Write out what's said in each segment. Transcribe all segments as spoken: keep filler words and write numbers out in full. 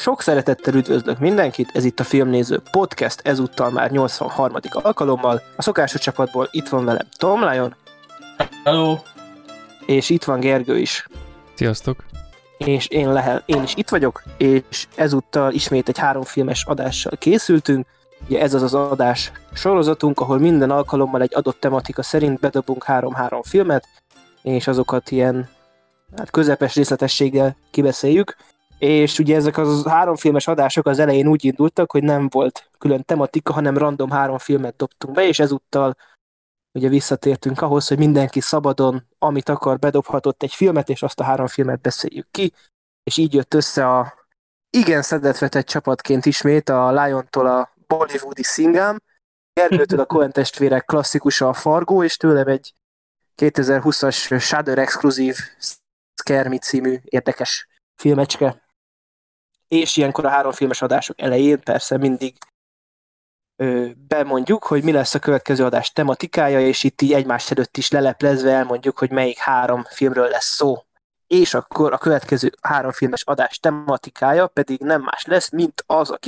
Sok szeretettel üdvözlök mindenkit, ez itt a Filmnéző Podcast, ezúttal már nyolcvanharmadik alkalommal. A szokásos csapatból itt van velem Tom Lion. Hello! És itt van Gergő is. Sziasztok! És én Lehel, én is itt vagyok, és ezúttal ismét egy háromfilmes adással készültünk. Ugye ez az az adás sorozatunk, ahol minden alkalommal egy adott tematika szerint bedobunk három-három filmet, és azokat ilyen hát közepes részletességgel kibeszéljük. És ugye ezek az három filmes adások az elején úgy indultak, hogy nem volt külön tematika, hanem random három filmet dobtunk be, és ezúttal ugye visszatértünk ahhoz, hogy mindenki szabadon, amit akar, bedobhatott egy filmet, és azt a három filmet beszéljük ki. És így jött össze a igen szedetvetett csapatként ismét a Lion-tól a bollywoodi Singham, Gergőtől a Coen testvérek klasszikusa a Fargo, és tőlem egy kétezer-húszas Shadow Exclusive Skermi című érdekes filmecske. És ilyenkor a három filmes adások elején persze mindig ö, bemondjuk, hogy mi lesz a következő adás tematikája, és itt így egymás előtt is leleplezve elmondjuk, hogy melyik három filmről lesz szó. És akkor a következő három filmes adás tematikája pedig nem más lesz, mint az a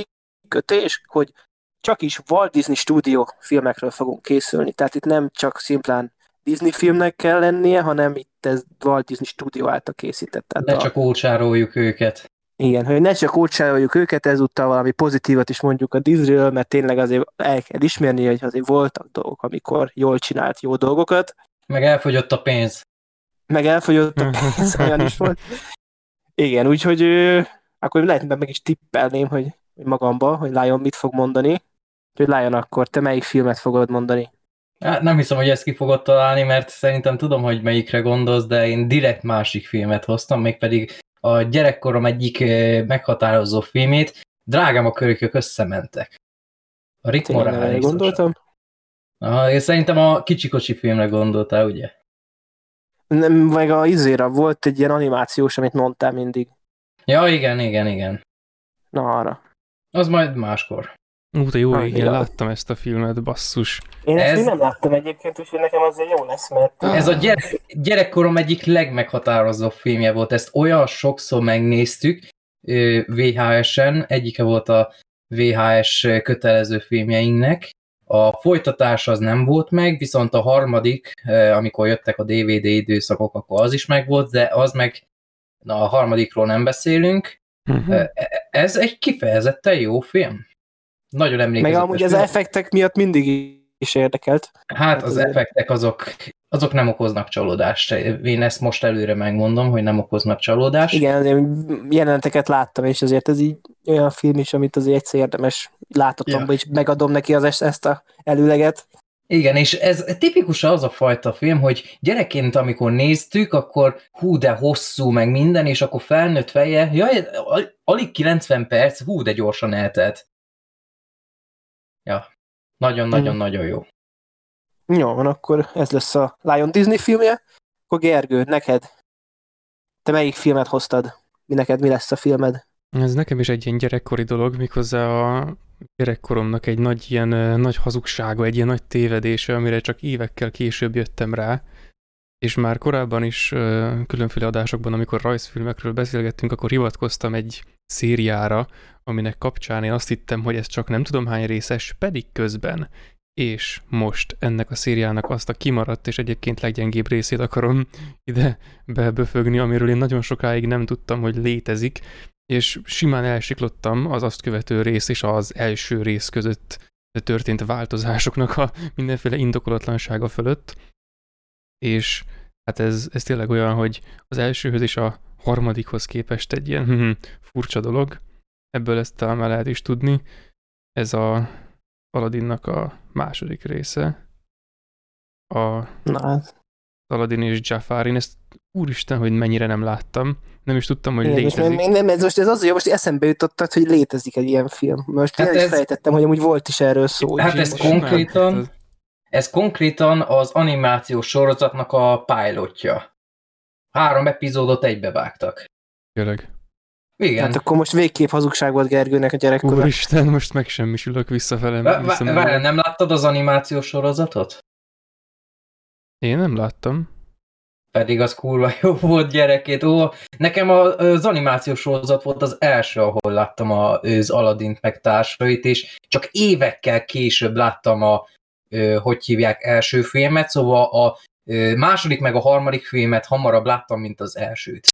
kikötés, hogy csak is Walt Disney Studio filmekről fogunk készülni. Tehát itt nem csak szimplán Disney filmnek kell lennie, hanem itt ez Walt Disney Studio által készített. Tehát ne a... csak ócsároljuk őket. Igen, hogy ne csak ócsároljuk őket, ezúttal valami pozitívat is mondjuk a Disneyről, mert tényleg azért el kell ismerni, hogy azért voltak dolgok, amikor jól csinált jó dolgokat. Meg elfogyott a pénz. Meg elfogyott a pénz, olyan is volt. Igen, úgyhogy ő... akkor lehet, meg is tippelném, hogy magamba, hogy Lion mit fog mondani. Hogy Lion, akkor te melyik filmet fogod mondani? Hát nem hiszem, hogy ezt ki fogod találni, mert szerintem tudom, hogy melyikre gondolsz, de én direkt másik filmet hoztam, mégpedig a gyerekkorom egyik meghatározó filmét, Drágám, a körökök összementek. A Rick Morais. Gondoltam? Aha, én szerintem a kicsikocsi filmre gondoltál, ugye? Nem, meg a izéra volt egy ilyen animációs, amit mondtál mindig. Ja, igen, igen, igen. Na, arra. Az majd máskor. Ú, de jó, én láttam ezt a filmet, basszus. Én ezt ez... nem láttam egyébként, úgyhogy nekem azért jó lesz, mert... Ez a gyerek, gyerekkorom egyik legmeghatározó filmje volt, ezt olyan sokszor megnéztük vé há esen, egyike volt a vé há es kötelező filmjeinknek. A folytatás az nem volt meg, viszont a harmadik, amikor jöttek a dé vé dé időszakok, akkor az is meg volt, de az meg, na, a harmadikról nem beszélünk. Uh-huh. Ez egy kifejezetten jó film. Nagyon emlékezetes. Meg amúgy az effektek miatt mindig is érdekelt. Hát az effektek azok, azok nem okoznak csalódást. Én ezt most előre megmondom, hogy nem okoznak csalódást. Igen, azért jeleneteket láttam, és azért ez így olyan film is, amit azért egyszer érdemes látottam, ja. És megadom neki az ezt a előleget. Igen, és ez tipikus az a fajta film, hogy gyerekként, amikor néztük, akkor hú, de hosszú, meg minden, és akkor felnőtt feje, jaj, alig kilencven perc, hú, de gyorsan eltelt. Ja, nagyon-nagyon-nagyon hmm. jó. Jó, van, akkor ez lesz a Lion Disney filmje. Akkor Gergő, neked, te melyik filmet hoztad? Mi neked mi lesz a filmed? Ez nekem is egy ilyen gyerekkori dolog, méghozzá a gyerekkoromnak egy nagy ilyen nagy hazugsága, egy ilyen nagy tévedése, amire csak évekkel később jöttem rá, és már korábban is különféle adásokban, amikor rajzfilmekről beszélgettünk, akkor hivatkoztam egy szériára, aminek kapcsán én azt hittem, hogy ez csak nem tudom hány részes, pedig közben. És most ennek a szériának azt a kimaradt, és egyébként leggyengébb részét akarom ide beböfögni, amiről én nagyon sokáig nem tudtam, hogy létezik, és simán elsiklottam az azt követő rész és az első rész között történt változásoknak a mindenféle indokolatlansága fölött. És hát ez, ez tényleg olyan, hogy az elsőhöz és a harmadikhoz képest egy ilyen hm, furcsa dolog. Ebből ezt talán már lehet is tudni. Ez a Aladdinnak a második része. A Aladdin és Jafar. Én ezt úristen, hogy mennyire nem láttam. Nem is tudtam, hogy igen, létezik. Most, nem, ez most ez az, hogy most eszembe jutottad, hogy létezik egy ilyen film. Most hát én ez... is fejtettem, hogy amúgy volt is erről szó. Hát ez konkrétan... Nem, ez konkrétan az animációs sorozatnak a pilotja. Három epizódot egybevágtak. Tényleg. Igen. Tehát akkor most végképp hazugság volt Gergőnek a gyerekkora. Úristen, most meg semmisülök visszafele. Várjál, nem láttad az animációs sorozatot? Én nem láttam. Pedig az kurva jó volt, gyerekét. Ó, nekem az animációs sorozat volt az első, ahol láttam az Aladdint meg társait, és csak évekkel később láttam a, hogy hívják, első filmet, szóval a második meg a harmadik filmet hamarabb láttam, mint az elsőt.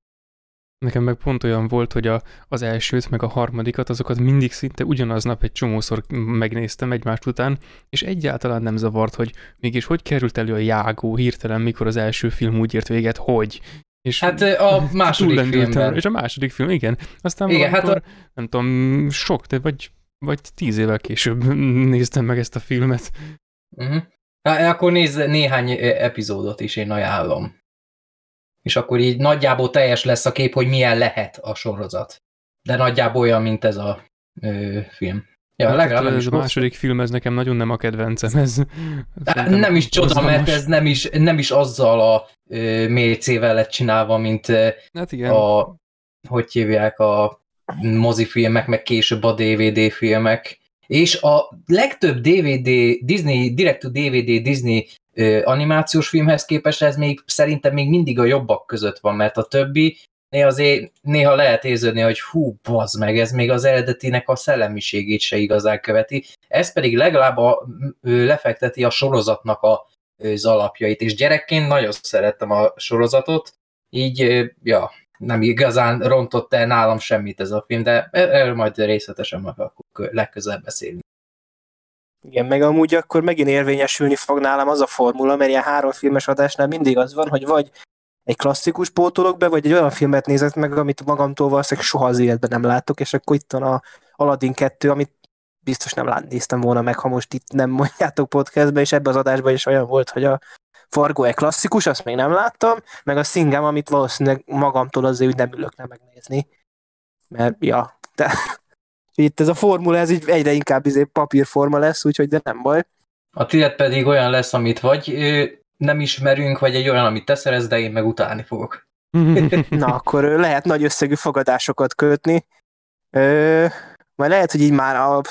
Nekem meg pont olyan volt, hogy a, az elsőt, meg a harmadikat, azokat mindig szinte ugyanaznap egy csomószor megnéztem egymást után, és egyáltalán nem zavart, hogy mégis hogy került elő a jágó hirtelen, mikor az első film úgy ért véget, hogy... És hát a második filmben. És a második film, igen. Aztán igen, valamikor, hát a... nem tudom, sok, de vagy, vagy tíz évvel később néztem meg ezt a filmet. Uh-huh. Hát akkor nézz néhány epizódot is, én ajánlom. És akkor így nagyjából teljes lesz a kép, hogy milyen lehet a sorozat. De nagyjából olyan, mint ez a ö, film. Ja, hát legalább ez a második film, ez nekem nagyon nem a kedvencem. Ez, nem, nem is csoda, mert ez nem is, nem is azzal a ö, mércével lett csinálva, mint hát igen. a, hogy hívják, a mozifilmek, meg később a dé vé dé filmek. És a legtöbb dé vé dé, Disney, direct to dé vé dé Disney animációs filmhez képest ez még szerintem még mindig a jobbak között van, mert a többi néha azért néha lehet érződni, hogy hú, bazd meg, ez még az eredetinek a szellemiségét se igazán követi. Ez pedig legalább a, lefekteti a sorozatnak a, az alapjait, és gyerekként nagyon szerettem a sorozatot, így ja, nem igazán rontott el nálam semmit ez a film, de erről majd részletesen meg akkor legközelebb beszélünk. Igen, meg amúgy akkor megint érvényesülni fog nálam az a formula, mert ilyen három filmes adásnál mindig az van, hogy vagy egy klasszikus pótolok be, vagy egy olyan filmet nézek meg, amit magamtól valószínűleg soha az életben nem látok, és akkor itt van a Aladdin kettő, amit biztos nem lát, néztem volna meg, ha most itt nem mondjátok podcastbe, és ebben az adásban is olyan volt, hogy a Fargo egy klasszikus, azt még nem láttam, meg a Singham, amit valószínűleg magamtól azért úgy nem ülök nem megnézni. Mert, ja, de... Itt ez a formula, ez így egyre inkább izé papírforma lesz, úgyhogy de nem baj. A tiéd pedig olyan lesz, amit vagy nem ismerünk, vagy egy olyan, amit te szerez, de én meg utálni fogok. Na, akkor lehet nagy összegű fogadásokat kötni. Ö, majd lehet, hogy így már a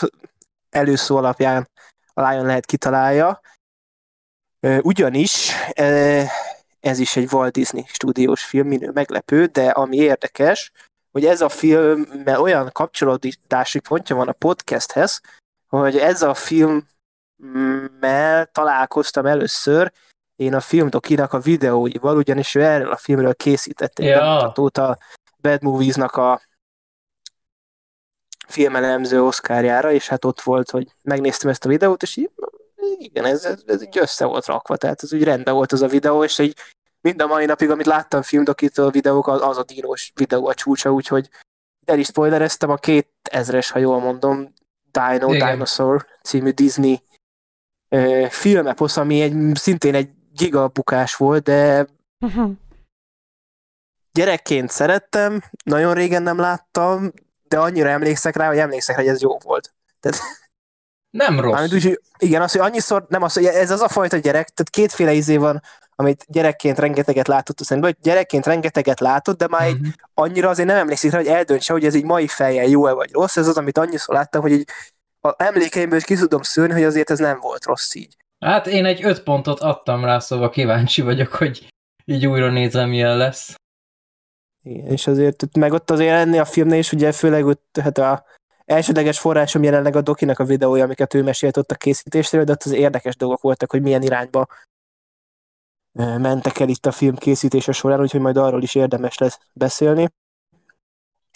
előszó alapján a Lion lehet kitalálja. Ö, ugyanis ez is egy Walt Disney stúdiós film, minő meglepő, de ami érdekes, hogy ez a film, mert olyan kapcsolódási pontja van a podcasthez, hogy ez a filmmel találkoztam először én a Filmdokinak a videóival, ugyanis ő erről a filmről készített egy ja. bemutatót a Bad Movies-nak a filmelemző oszkárjára, és hát ott volt, hogy megnéztem ezt a videót, és így, igen, ez, ez így össze volt rakva, tehát ez úgy rendben volt az a videó, és így mind a mai napig, amit láttam Filmdokitől videók, az a dinós videó a csúcsa, úgyhogy el is spoilereztem a kétezres, ha jól mondom, Dino, igen. Dinosaur című Disney ö, filmeposz, ami egy, szintén egy gigabukás volt, de uh-huh. gyerekként szerettem, nagyon régen nem láttam, de annyira emlékszek rá, hogy emlékszek rá, hogy ez jó volt. Tehát... Nem rossz. Amit úgy, igen, az, hogy annyiszor, nem az, hogy ez az a fajta gyerek, tehát kétféle izé van, amit gyerekként rengeteget látott, szerintem, hogy gyerekként rengeteget látott, de már egy mm-hmm. annyira azért nem emlékszik rá, hogy eldöntse, hogy ez így mai fejjel jó-e vagy rossz, ez az, amit annyiszor láttam, hogy így az emlékeimből is ki tudom szűrni, hogy azért ez nem volt rossz így. Hát én egy öt pontot adtam rá, szóval kíváncsi vagyok, hogy így újra nézem, milyen lesz. Igen, és azért, meg ott azért ennél a filmnél is, ugye főleg ott, hát a elsődleges forrásom jelenleg a Dokinak a videója, amiket ő mesélt ott a készítésről, de ott az érdekes dolgok voltak, hogy milyen irányba mentek el itt a film készítése során, úgyhogy majd arról is érdemes lesz beszélni.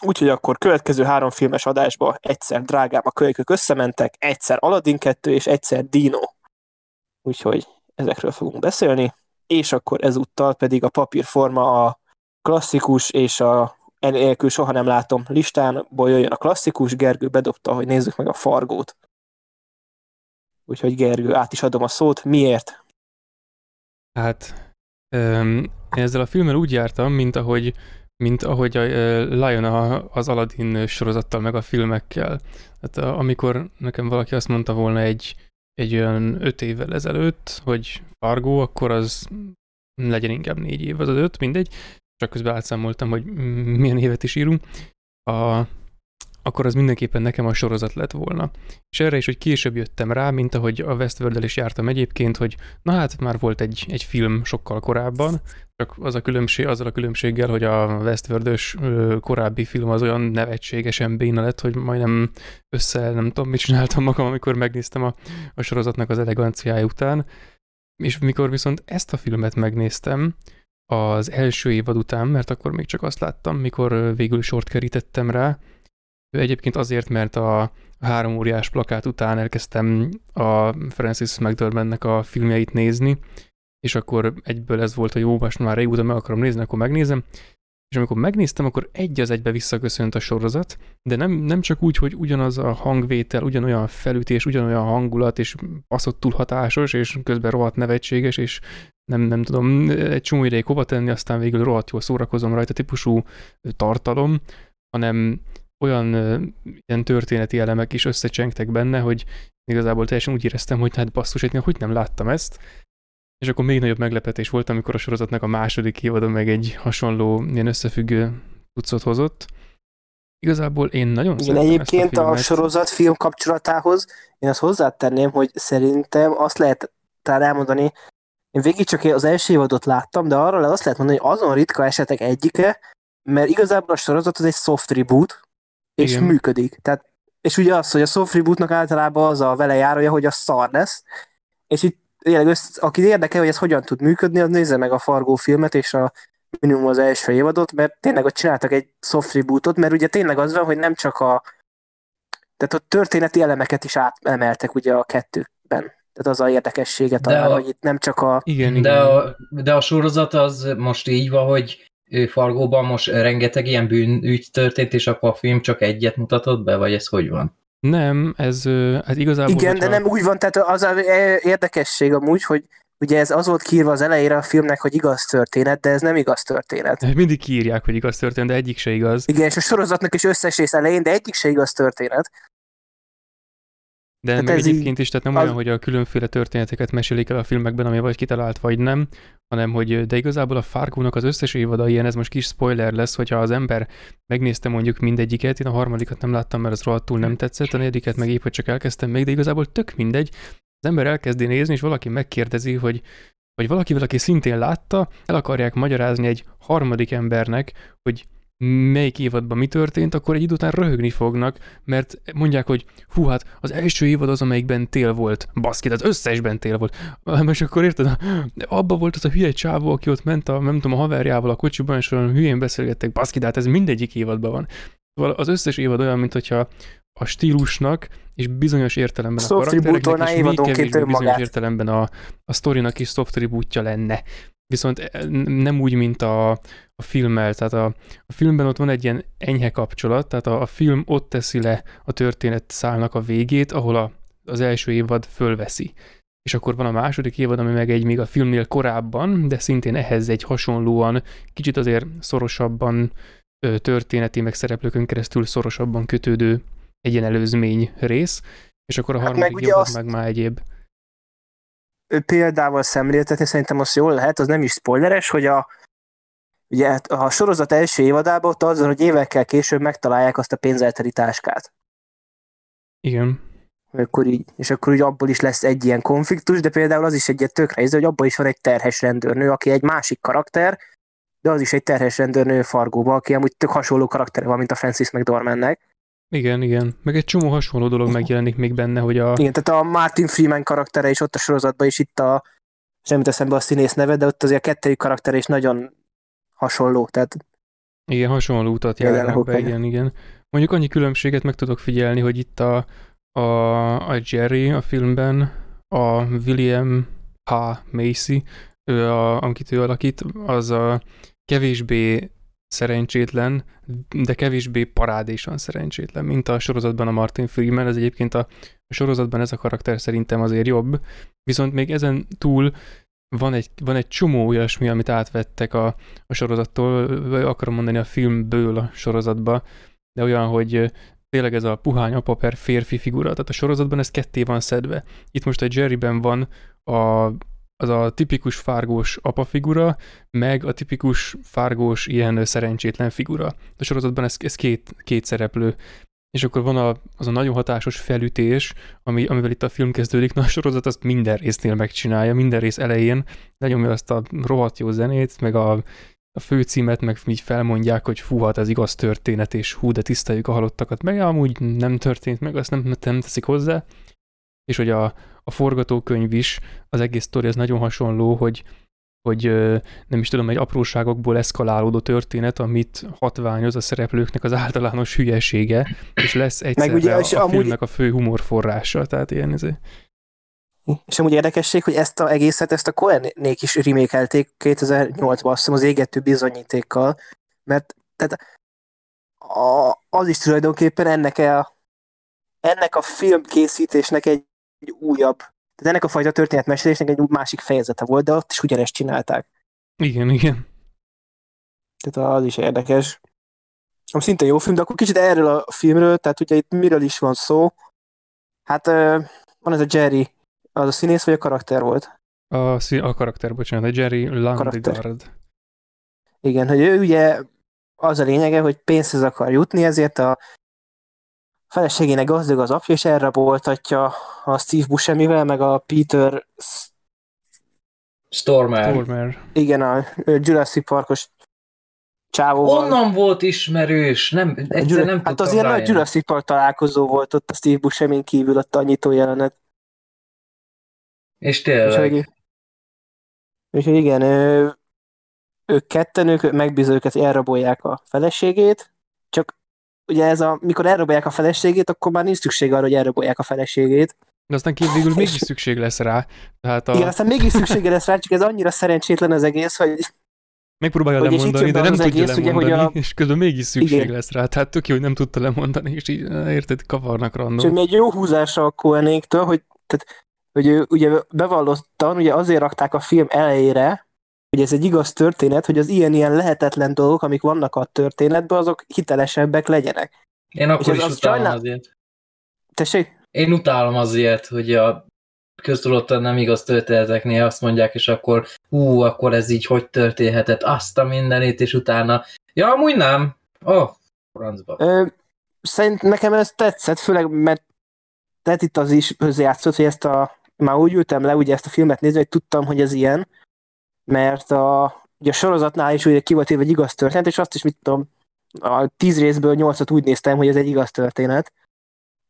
Úgyhogy akkor következő három filmes adásba egyszer drágám a kölykök összementek, egyszer Aladdin kettő és egyszer Dino. Úgyhogy ezekről fogunk beszélni, és akkor ezúttal pedig a papírforma a klasszikus és a enélkül soha nem látom listából jöjjön a klasszikus, Gergő bedobta, hogy nézzük meg a Fargót. Úgyhogy Gergő, át is adom a szót, miért? Hát én ezzel a filmmel úgy jártam, mint ahogy, mint ahogy a Lion az Aladdin sorozattal, meg a filmekkel. Tehát amikor nekem valaki azt mondta volna egy, egy olyan öt évvel ezelőtt, hogy Fargo, akkor az legyen inkább négy év, az az öt, mindegy. Csak közben átszámoltam, hogy milyen évet is írunk. A, akkor az mindenképpen nekem a sorozat lett volna. És erre is, hogy később jöttem rá, mint ahogy a Westworld-el is jártam egyébként, hogy na hát már volt egy, egy film sokkal korábban, csak az a különbség, azzal a különbséggel, hogy a Westworld-ös korábbi film az olyan nevetségesen béna lett, hogy majdnem össze nem tudom, mit csináltam magam, amikor megnéztem a, a sorozatnak az eleganciája után. És mikor viszont ezt a filmet megnéztem, az első évad után, mert akkor még csak azt láttam, mikor végül sort kerítettem rá. Egyébként azért, mert a három óriás plakát után elkezdtem a Frances McDormandnek a filmjeit nézni, és akkor egyből ez volt, hogy jó, most már régóta meg akarom nézni, akkor megnézem. És amikor megnéztem, akkor egy az egybe visszaköszönt a sorozat, de nem, nem csak úgy, hogy ugyanaz a hangvétel, ugyanolyan felütés, ugyanolyan hangulat, és passzottul hatásos, és közben rohadt nevetséges, és nem, nem tudom, egy csomó ideig hova tenni, aztán végül rohadt jól szórakozom rajta típusú tartalom, hanem olyan ilyen történeti elemek is összecsengtek benne, hogy igazából teljesen úgy éreztem, hogy hát basszus, hogy nem láttam ezt. És akkor még nagyobb meglepetés volt, amikor a sorozatnak a második évada meg egy hasonló, ilyen összefüggő tucot hozott. Igazából én nagyon szeretem ezt a filmet. Egyébként a sorozat film kapcsolatához én azt hozzátenném, hogy szerintem azt lehet talán elmondani, én végig csak az első évadot láttam, de arra azt lehet mondani, hogy azon ritka esetek egyike, mert igazából a sorozat az egy soft reboot, és igen, működik. Tehát, és ugye az, hogy a soft rebootnak általában az a vele járója, hogy a szar lesz, és itt össz, aki érdekel, hogy ez hogyan tud működni, az nézze meg a Fargo filmet és a minimum az első évadot, mert tényleg ott csináltak egy soft rebootot, mert ugye tényleg az van, hogy nem csak a, tehát a történeti elemeket is átemeltek ugye a kettőben. Tehát az a érdekessége talán, a, hogy itt nem csak a... Igen, igen. De, a, de a sorozat az most így van, hogy Fargóban most rengeteg ilyen bűnügy történt, és akkor a film csak egyet mutatott be, vagy ez hogy van? Nem, ez hát igazából... Igen, de a... nem úgy van, tehát az a érdekesség amúgy, hogy ugye ez az volt kiírva az elejére a filmnek, hogy igaz történet, de ez nem igaz történet. Mindig kiírják, hogy igaz történet, de egyik se igaz. Igen, és a sorozatnak is összes rész elején, de egyik se igaz történet. De hát meg egyébként is, tehát nem az... olyan, hogy a különféle történeteket mesélik el a filmekben, ami vagy kitalált, vagy nem, hanem hogy, de igazából a Fargónak az összes évada ilyen, ez most kis spoiler lesz, hogyha az ember megnézte mondjuk mindegyiket, én a harmadikat nem láttam, mert az rohadtul nem tetszett, a negyediket meg épp, hogy csak elkezdtem még, de igazából tök mindegy, az ember elkezdi nézni, és valaki megkérdezi, hogy vagy valaki, aki szintén látta, el akarják magyarázni egy harmadik embernek, hogy melyik évadban mi történt, akkor egy idő után röhögni fognak, mert mondják, hogy hú, hát az első évad az, amelyikben tél volt. Baszki, az összesben tél volt. És akkor érted, abba volt az a hülye csávó, aki ott ment a, nem tudom, a haverjával a kocsiban, és olyan hülyén beszélgettek, baszki, de hát ez mindegyik évadban van. Szóval az összes évad olyan, mint hogyha a stílusnak, és bizonyos értelemben soft a karaktereknek, és még kevésbé bizonyos értelemben a, a sztorinak is soft tributja lenne. Viszont nem úgy, mint a, a filmmel, tehát a, a filmben ott van egy ilyen enyhe kapcsolat, tehát a, a film ott teszi le a történetszálnak a végét, ahol a, az első évad fölveszi. És akkor van a második évad, ami meg egy még a filmnél korábban, de szintén ehhez egy hasonlóan, kicsit azért szorosabban történeti, meg szereplőkön keresztül szorosabban kötődő egy ilyen előzmény rész, és akkor a hát harmadik évad azt... meg már egyéb. Példával szemléltetni, szerintem az jól lehet, az nem is spoileres, hogy a, ugye, a sorozat első évadában ott azon, hogy évekkel később megtalálják azt a pénzelteri táskát. Igen. Akkor így, és akkor úgy abból is lesz egy ilyen konfliktus, de például az is egy ilyen tökre érző, hogy abban is van egy terhes rendőrnő, aki egy másik karakter, de az is egy terhes rendőrnő Fargóban, aki amúgy tök hasonló karaktere van, mint a Frances McDormandnek. Igen, igen. Meg egy csomó hasonló dolog megjelenik még benne, hogy a... Igen, tehát a Martin Freeman karaktere is ott a sorozatban is itt a... Semmit eszembe a színész neve, de ott azért a kettőjük karaktere is nagyon hasonló, tehát... Igen, hasonló utat járnak be, igen, igen. Mondjuk annyi különbséget meg tudok figyelni, hogy itt a, a, a Jerry a filmben, a William H. Macy, ő a, amit ő alakít, az a kevésbé szerencsétlen, de kevésbé parádésan szerencsétlen, mint a sorozatban a Martin Freeman, ez egyébként a sorozatban ez a karakter szerintem azért jobb, viszont még ezen túl van egy, van egy csomó olyasmi, amit átvettek a, a sorozattól, akarom mondani a filmből a sorozatba, de olyan, hogy tényleg ez a puhány apa per férfi figura, tehát a sorozatban ez ketté van szedve. Itt most a Jerryben van a az a tipikus fárgós apafigura, meg a tipikus fárgós ilyen szerencsétlen figura. A sorozatban ez, ez két, két szereplő. és akkor van a, az a nagyon hatásos felütés, ami, amivel itt a film kezdődik. Na, a sorozat azt minden résznél megcsinálja, minden rész elején. Lenyomja azt a rohadt jó zenét, meg a, a főcímet, meg így felmondják, hogy fú, hát ez igaz történet, és hú, de tiszteljük a halottakat. Meg amúgy nem történt meg, azt nem, nem teszik hozzá. És hogy a, a forgatókönyv is, az egész sztori az nagyon hasonló, hogy hogy nem is tudom, egy apróságokból eszkalálódó történet, amit hatványoz a szereplőknek az általános hülyesége, és lesz egyszerre ugye, és a, a filmnek amúgy... a fő humorforrása, tehát ilyen ezért. És amúgy érdekesség, hogy ezt az egészet, ezt a Coenék is remékelték kétezer-nyolcban, azt hiszem, az égető bizonyítékkal, mert tehát a, az is tulajdonképpen ennek a, ennek a filmkészítésnek egy, egy újabb, de ennek a fajta történetmesélésnek egy másik fejezete volt, de ott is ugyanezt csinálták. Igen, igen. Tehát az is érdekes. Ami szintén jó film, de akkor kicsit erről a filmről, tehát ugye itt miről is van szó. Hát van ez a Jerry, az a színész vagy a karakter volt? A, szín, a karakter, bocsánat, a Jerry Landegard. Igen, hogy ő ugye az a lényege, hogy pénzhez akar jutni, ezért a A feleségének gazdag az apja, és elraboltatja a Steve Buscemivel, meg a Peter Stormare. Igen, a Jurassic Parkos csávóval. Onnan volt ismerős, nem, egyszer Gyur- nem hát azért a Jurassic Park találkozó volt ott a Steve Buscemin kívül, ott a nyitó jelenet. És tényleg. És, és igen, ő, ők ketten, ők megbízol őket, hogy elrabolják a feleségét, csak ugye ez a, mikor elrabolják a feleségét, akkor már nincs szükség arra, hogy elrabolják a feleségét. De aztán végül mégis szükség lesz rá. Tehát a... Igen, aztán mégis szüksége lesz rá, csak ez annyira szerencsétlen az egész, hogy... Megpróbálja hogy lemondani, de nem tudja egész, lemondani, ugye, a... és közben mégis szükség igen. lesz rá. Tehát tök jó, hogy nem tudta lemondani, és így érted, kavarnak random. Csak mi egy jó húzása a Coenéktől, hogy, tehát, hogy ő ugye bevallottan, ugye azért rakták a film elejére, hogy ez egy igaz történet, hogy az ilyen-ilyen lehetetlen dolgok, amik vannak a történetben, azok hitelesebbek legyenek. Én akkor az is az utálom sajnál... azért. Tessék? Én utálom azért, hogy a köztudottan nem igaz történeteknél azt mondják, és akkor hú, akkor ez így hogy történhetett, azt a mindenét, és utána ja, amúgy nem. Ó, oh, francba. Ö, szerint nekem ez tetszett, főleg, mert tehát itt az is hozzájátszott, hogy ezt a, már úgy ültem le, ugye ezt a filmet nézve, hogy tudtam, hogy ez ilyen, mert a, ugye a sorozatnál is ugye ki volt éve egy igaz történet, és azt is, mit tudom, a tíz részből nyolcat úgy néztem, hogy ez egy igaz történet,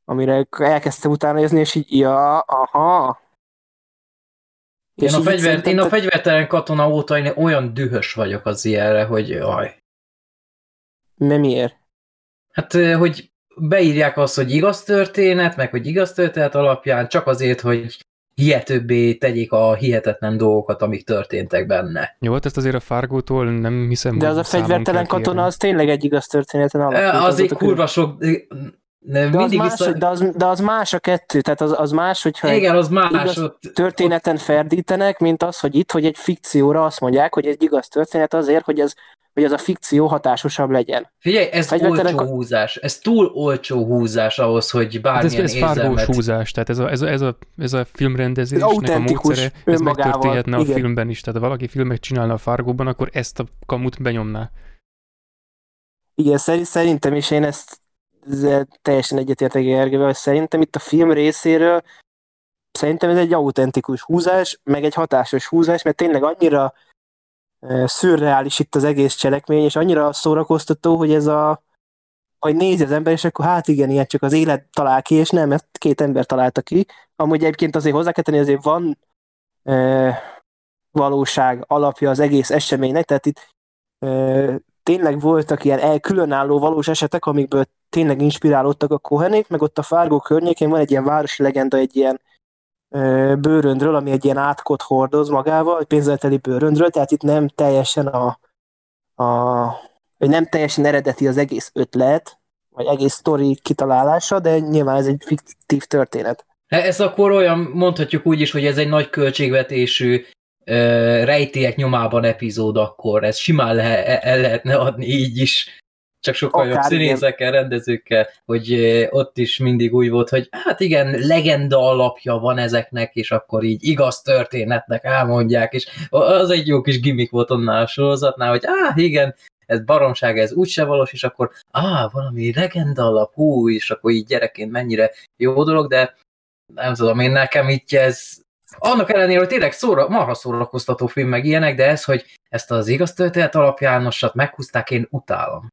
amire elkezdtem utána nézni, és így, ja, aha. Én, és a, fegyver, szerintem... én a fegyvertelen katona óta én olyan dühös vagyok az ilyenre, hogy jaj. Nem miért? Hát, hogy beírják azt, hogy igaz történet, meg hogy igaz történet alapján, csak azért, hogy hihetőbbé tegyék a hihetetlen dolgokat, amik történtek benne. Jó, hát ezt azért a Fargótól nem hiszem, de az a fegyvertelen katona, az tényleg egy igaz történeten alapult. Azért kurva sok... De, mindig az más, vissza... de, az, de az más a kettő, tehát az, az más, hogyha igen, az más, igaz ott, történeten ott... ferdítenek, mint az, hogy itt, hogy egy fikcióra azt mondják, hogy egy igaz történet azért, hogy ez, hogy ez a fikció hatásosabb legyen. Figyelj, ez fegyvertelen... olcsó húzás, ez túl olcsó húzás ahhoz, hogy bármilyen hát ez, ez érzelmet... Ez Fargós húzás, tehát ez a, ez a, ez a, ez a filmrendezésnek a módszere, ez megtörténhetne a filmben is, tehát ha valaki filmet csinálna a Fargóban, akkor ezt a kamut benyomná. Igen, szerintem is én ezt teljesen egyetértek Gergővel, szerintem itt a film részéről szerintem ez egy autentikus húzás, meg egy hatásos húzás, mert tényleg annyira szürreális itt az egész cselekmény, és annyira szórakoztató, hogy ez a hogy nézi az ember, és akkor hát igen, ilyen csak az élet talál ki, és nem, ezt két ember találta ki. Amúgy egyébként azért hozzá kell tenni, azért van e, valóság alapja az egész eseménynek, tehát itt e, tényleg voltak ilyen különálló valós esetek, amikből tényleg inspirálódtak a Coenék, meg ott a Fargo környékén van egy ilyen városi legenda, egy ilyen ö, bőröndről, ami egy ilyen átkot hordoz magával, egy pénzelteli bőröndről, tehát itt nem teljesen a, a nem teljesen eredeti az egész ötlet, vagy egész sztori kitalálása, de nyilván ez egy fiktív történet. Ez akkor olyan, mondhatjuk úgy is, hogy ez egy nagy költségvetésű rejtélyek nyomában epizód, akkor ez simán le- el lehetne adni így is, csak sokkal jobb színészekkel, rendezőkkel, hogy ott is mindig úgy volt, hogy hát igen, legenda alapja van ezeknek, és akkor így igaz történetnek elmondják, és az egy jó kis gimmick volt annál a sorozatnál, hogy áh, igen, ez baromság, ez úgyse valós, és akkor á, valami legenda alap, hú, és akkor így gyerekként mennyire jó dolog, de nem tudom, én nekem így ez, annak ellenére, hogy tényleg szóra, marha szórakoztató film meg ilyenek, de ez, hogy ezt az igaz történet alapjánosat meghúzták, én utálom.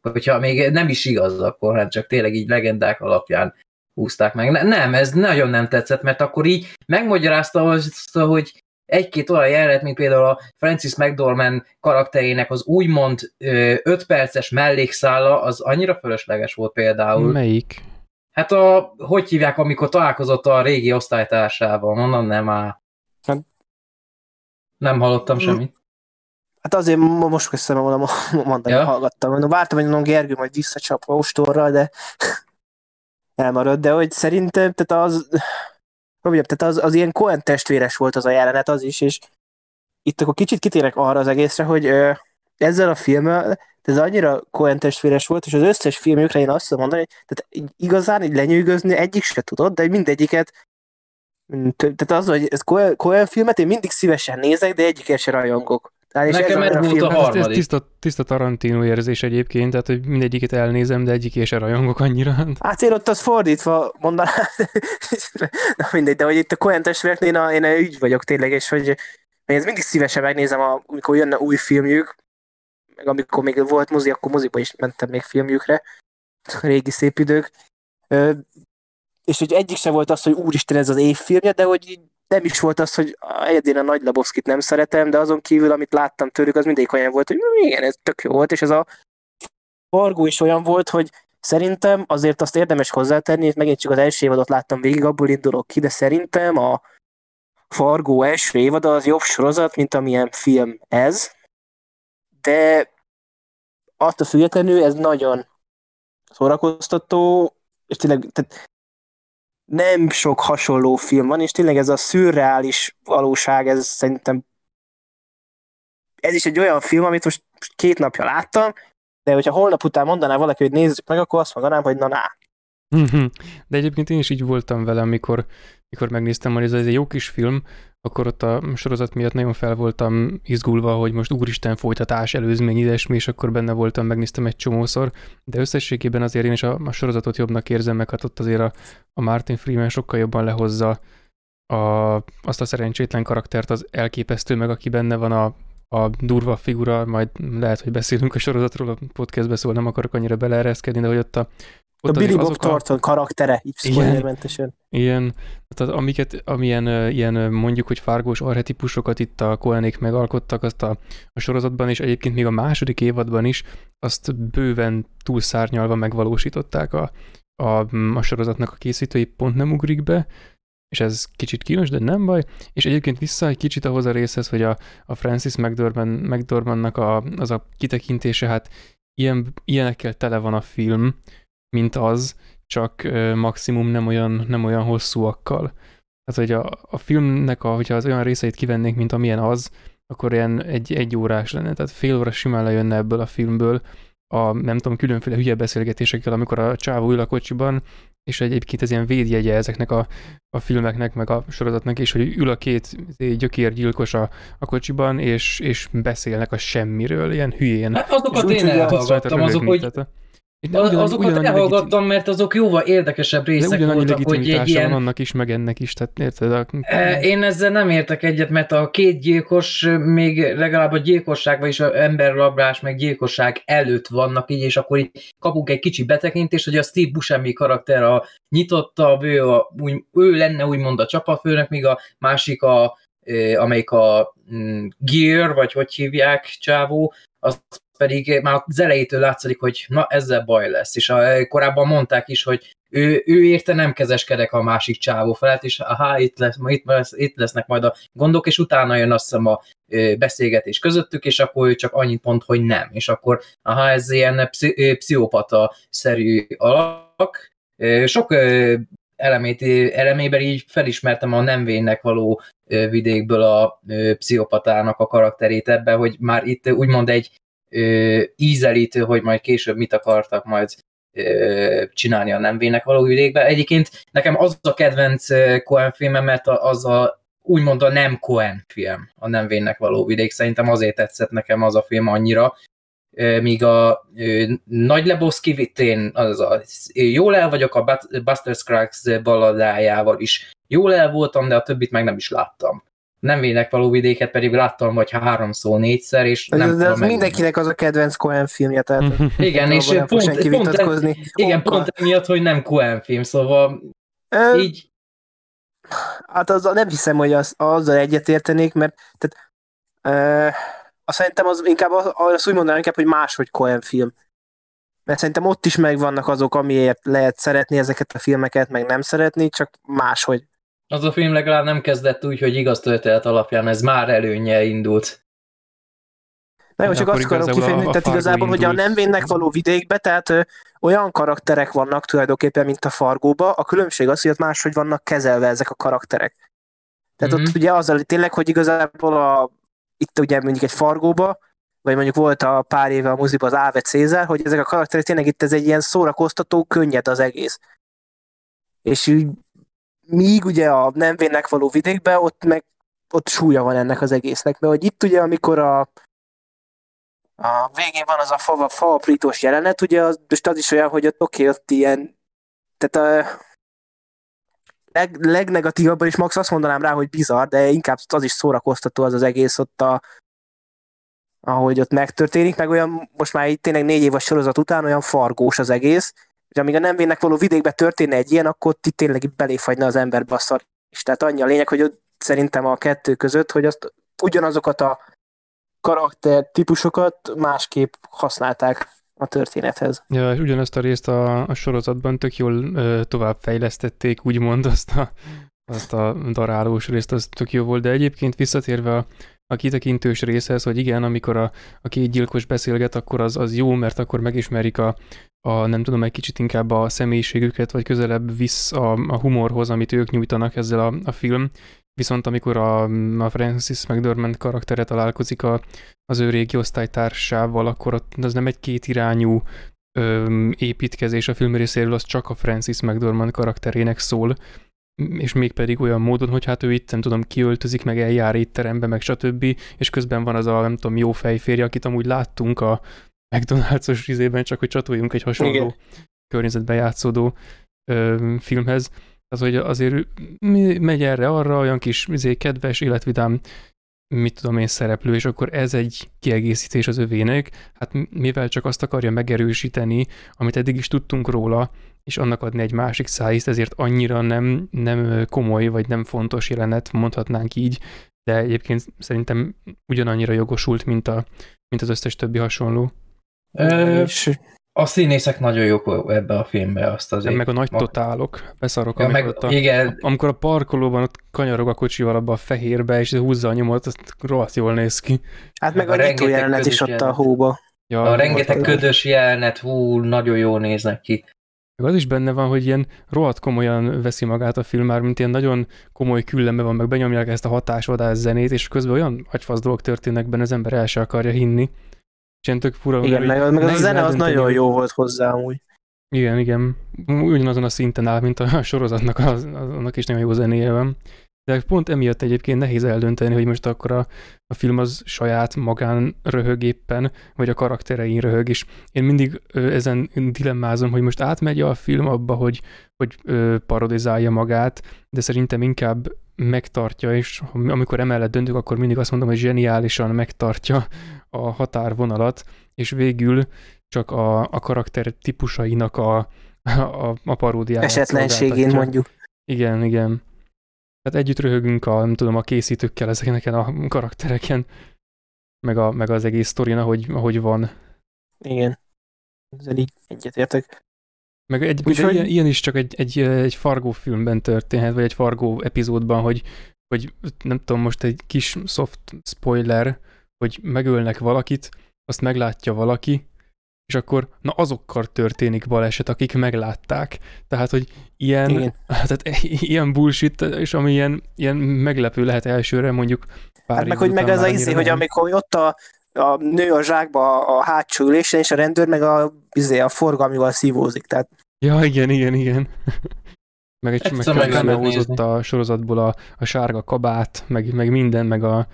Hogyha még nem is igaz, akkor hát csak tényleg így legendák alapján húzták meg. Ne, nem, ez nagyon nem tetszett, mert akkor így megmagyarázta azt, hogy egy-két olyan jelenet, mint például a Frances McDormand karakterének az úgymond öt perces mellékszála, az annyira fölösleges volt például. Melyik? Hát a, hogy hívják, amikor találkozott a régi osztálytársával, mondom, nem áll. Hát, nem hallottam semmit. Hát azért most köszönöm, mondom, mondani, ja. Hallgattam. Mondom, vártam, hogy mondom, Gergő majd visszacsap a ostorral, de elmaradt, de hogy szerintem, tehát az... Tehát az, az ilyen Coen testvéres volt az a jelenet, az is, és itt akkor kicsit kitérek arra az egészre, hogy ö, ezzel a filmmel, ez annyira Coen testvéres volt, és az összes filmjükre én azt mondom, hogy tehát igazán így lenyűgözni egyik se tudod, de mindegyiket, tehát az, hogy ez Coen, Coen filmet én mindig szívesen nézek, de egyiket se rajongok. Tehát nekem ez, ez volt a, a harmadik. Ez tiszta, tiszta Tarantino érzés egyébként, tehát hogy mindegyiket elnézem, de egyiket se rajongok annyira. Hát én ott az fordítva mondanám, na mindegy, de hogy itt a Coen testvéreknél én ügy vagyok tényleg, és hogy én mindig szívesen megnézem, a, amikor jönne új filmjük, meg amikor még volt mozi, akkor moziba is mentem még filmjükre, régi szép idők, és hogy egyik sem volt az, hogy úristen ez az évfilmje, de hogy így nem is volt az, hogy egyedén a Nagy Lebowskit nem szeretem, de azon kívül, amit láttam tőlük, az mindegyik olyan volt, hogy igen, ez tök jó volt, és ez a Fargo is olyan volt, hogy szerintem azért azt érdemes hozzátenni, és megint csak az első évadot láttam végig, abból indulok ki, de szerintem a Fargo első évada az jobb sorozat, mint amilyen film ez, de attól függetlenül ez nagyon szórakoztató, és tényleg tehát nem sok hasonló film van, és tényleg ez a szürreális valóság, ez szerintem ez is egy olyan film, amit most két napja láttam, de hogyha holnap után mondaná valaki, hogy nézzük meg, akkor azt mondanám, hogy na na. De egyébként én is így voltam vele, amikor, amikor megnéztem, hogy ez egy jó kis film, akkor ott a sorozat miatt nagyon fel voltam izgulva, hogy most úristen folytatás, előzmény, ilyesmi, és akkor benne voltam, megnéztem egy csomószor, de összességében azért én is a, a sorozatot jobbnak érzem, meg hát ott azért a, a Martin Freeman sokkal jobban lehozza a, azt a szerencsétlen karaktert, az elképesztő, meg aki benne van a, a durva figura, majd lehet, hogy beszélünk a sorozatról, a podcastbe, szóval nem akarok annyira beleereszkedni, de hogy ott a A Billy Bob Thornton a... karaktere, így spoilermentesen. Ilyen, tehát amiket, amilyen ilyen mondjuk, hogy fargós archetipusokat itt a Coenék megalkottak, azt a, a sorozatban, és egyébként még a második évadban is, azt bőven túlszárnyalva megvalósították a, a, a sorozatnak a készítői, pont nem ugrik be, és ez kicsit kínos, de nem baj, és egyébként vissza egy kicsit ahhoz a részhez, hogy a, a Frances McDormand, McDormandnak a, az a kitekintése, hát ilyen, ilyenekkel tele van a film, mint az, csak ö, maximum nem olyan, nem olyan hosszúakkal. Tehát, hogy a, a filmnek, a, hogyha az olyan részeit kivennénk, mint amilyen az, akkor ilyen egy, egy órás lenne. Tehát fél óra simán lejönne ebből a filmből a, nem tudom, különféle hülye beszélgetésekkel, amikor a csávó ül a kocsiban, és egyébként ez ilyen védjegye ezeknek a, a filmeknek, meg a sorozatnak, és hogy ül a két gyökérgyilkos a, a kocsiban, és, és beszélnek a semmiről, ilyen hülyén. Hát azokat én elhallgattam, azok, hogy... Tehát, Ugyan, azokat elhallgattam, mert azok jóval érdekesebb részek voltak, hogy egy ilyen... van annak is, meg ennek is, tehát érted? A... Én ezzel nem értek egyet, mert a két gyilkos még legalább a gyilkosság, vagyis az emberrablás, meg gyilkosság előtt vannak így, és akkor így kapunk egy kicsi betekintést, hogy a Steve Buscemi karakter a nyitottabb, ő, a, úgy, ő lenne úgymond a csapatfőnök, míg a másik, a, amelyik a mm, Gear, vagy hogy hívják, csávó, az pedig már az elejétől látszik, hogy na ezzel baj lesz, és a, korábban mondták is, hogy ő, ő érte nem kezeskedek a másik csávó felett, és aha, itt, lesz, itt, lesz, itt lesznek majd a gondok, és utána jön azt hiszem a beszélgetés közöttük, és akkor ő csak annyit mond, hogy nem, és akkor aha, ez ilyen pszichopata-szerű alak. Sok elemét, elemében így felismertem a Nem vénnek való vidékből a pszichopatának a karakterét ebben, hogy már itt úgymond egy ízelítő, hogy majd később mit akartak majd ö, csinálni a Nem vénnek való vidékben. Egyébként nekem az a kedvenc Coen filmem, mert az a úgymond a nem Coen film, a Nem vénnek való vidék. Szerintem azért tetszett nekem az a film annyira, míg a Nagy Lebowski, én az a, jól el vagyok a Buster Scruggs balladájával is. Jól el voltam, de a többit meg nem is láttam. Nem vénnek való vidéket, pedig láttam vagy háromszor, négyszer, és de nem tudom. De az mindenkinek az a kedvenc Coen filmje, tehát igen, és pont, pont, vitatkozni. En, igen, pont emiatt, hogy nem Coen film, szóval um, így... Hát azzal nem hiszem, hogy az, azzal egyetértenék, mert tehát, uh, azt szerintem az inkább azt úgy mondanám inkább, hogy máshogy Coen film. Mert szerintem ott is megvannak azok, amiért lehet szeretni ezeket a filmeket, meg nem szeretni, csak máshogy. Az a film legalább nem kezdett úgy, hogy igaz történet alapján, ez már előnnyel indult. Na jó, csak azt akarom kifejteni, tehát igazából, hogy a nem vénnek való vidékbe, tehát ö, olyan karakterek vannak tulajdonképpen, mint a Fargóba, a különbség az, hogy ott máshogy vannak kezelve ezek a karakterek. Tehát mm-hmm. ott ugye azzal tényleg, hogy igazából a, itt ugye mondjuk egy Fargóba, vagy mondjuk volt a pár éve a moziba az Ave Caesar, hogy ezek a karakterek tényleg itt ez egy ilyen szórakoztató, könnyed az egész. És így míg ugye a nem vénnek való vidékben, ott meg ott súlya van ennek az egésznek, mert hogy itt ugye, amikor a, a végén van az a fa, fa aprítós jelenet, ugye az, az is olyan, hogy ott oké, okay, ott ilyen, tehát a leg, legnegatívabban is max azt mondanám rá, hogy bizarr, de inkább az is szórakoztató az az egész ott a, ahogy ott megtörténik, meg olyan most már így tényleg négy éves sorozat után olyan fargós az egész, hogy amíg a nem vénnek való vidékbe történne egy ilyen, akkor ti tényleg beléfagyna az emberbe a szar is. Tehát annyi a lényeg, hogy ott szerintem a kettő között, hogy azt ugyanazokat a karakter típusokat másképp használták a történethez. Ja, és ugyanazt a részt a, a sorozatban tök jól ö, továbbfejlesztették, úgymond azt a, azt a darálós részt, az tök jó volt, de egyébként visszatérve a a kitekintős részhez, hogy igen, amikor a, a két gyilkos beszélget, akkor az, az jó, mert akkor megismerik a, a, nem tudom, egy kicsit inkább a személyiségüket, vagy közelebb visz a, a humorhoz, amit ők nyújtanak ezzel a, a film. Viszont amikor a, a Frances McDormand karaktere találkozik a, az ő régi osztálytársával, akkor az nem egy kétirányú ö, építkezés a film részéről, az csak a Frances McDormand karakterének szól, és mégpedig olyan módon, hogy hát ő itt, nem tudom, kiöltözik, meg eljár étterembe, meg stb. És közben van az a, nem tudom, jó fejférje, akit amúgy láttunk a McDonald's-os izében, csak hogy csatoljunk egy hasonló igen. környezetben játszódó ö, filmhez. Tehát, hogy azért megy erre-arra olyan kis izé, kedves, életvidám, mit tudom én, szereplő, és akkor ez egy kiegészítés az övének, hát mivel csak azt akarja megerősíteni, amit eddig is tudtunk róla, és annak adni egy másik szájízt, ezért annyira nem, nem komoly, vagy nem fontos jelenet, mondhatnánk így, de egyébként szerintem ugyanannyira jogosult, mint, a, mint az összes többi hasonló. Ö, a színészek nagyon jók ebbe a filmbe, azt azért. Meg a nagy totálok, beszarok, ja, amikor, meg, a, igen. amikor a parkolóban ott kanyarog a kocsival abba a fehérbe, és húzza a nyomot, azt rohadt jól néz ki. Hát meg a, a nyitó jelenet is ott a hóba. Ja, a rengeteg ködös jelenet, hú, nagyon jól néznek ki. Az is benne van, hogy ilyen rohadt komolyan veszi magát a film már, mint ilyen nagyon komoly küllembe van, meg benyomják ezt a hatásvadász zenét, és közben olyan agyfasz dolgok történnek benne, az ember el se akarja hinni. És ilyen tök fura. Igen, meg az a zene az nagyon jó volt hozzá amúgy. Igen, igen. Ugyanazon a szinten áll, mint a sorozatnak, az, annak is nagyon jó zenéje van. De pont emiatt egyébként nehéz eldönteni, hogy most akkor a, a film az saját magán röhög éppen, vagy a karakterein röhög, és én mindig ö, ezen dilemmázom, hogy most átmegy a film abba, hogy, hogy ö, parodizálja magát, de szerintem inkább megtartja, és amikor emellett döntök, akkor mindig azt mondom, hogy zseniálisan megtartja a határvonalat, és végül csak a, a karakter típusainak a, a, a paródiáját. Esetlenségén mondjuk. Igen, igen. Tehát együtt röhögünk a, nem tudom, a készítőkkel ezeken a karaktereken, meg, a, meg az egész sztorin, ahogy, ahogy van. Igen. Ezzel így egyetértek. Meg egy, Úgy, ilyen, ilyen is csak egy, egy, egy Fargo filmben történhet, vagy egy Fargo epizódban, hogy, hogy nem tudom, most egy kis soft spoiler, hogy megölnek valakit, azt meglátja valaki, és akkor na azokkal történik baleset, akik meglátták. Tehát, hogy ilyen, tehát ilyen bullshit, és ami ilyen, ilyen meglepő lehet elsőre, mondjuk pár hát meg, hogy meg ez az izé, hogy amikor ott a, a nő a zsákba a hátsó ülésen, és a rendőr meg a, izé, a forgalmival szívózik, tehát... Ja, igen, igen, igen. meg egy meg hozott a sorozatból a, a sárga kabát, meg, meg minden, meg a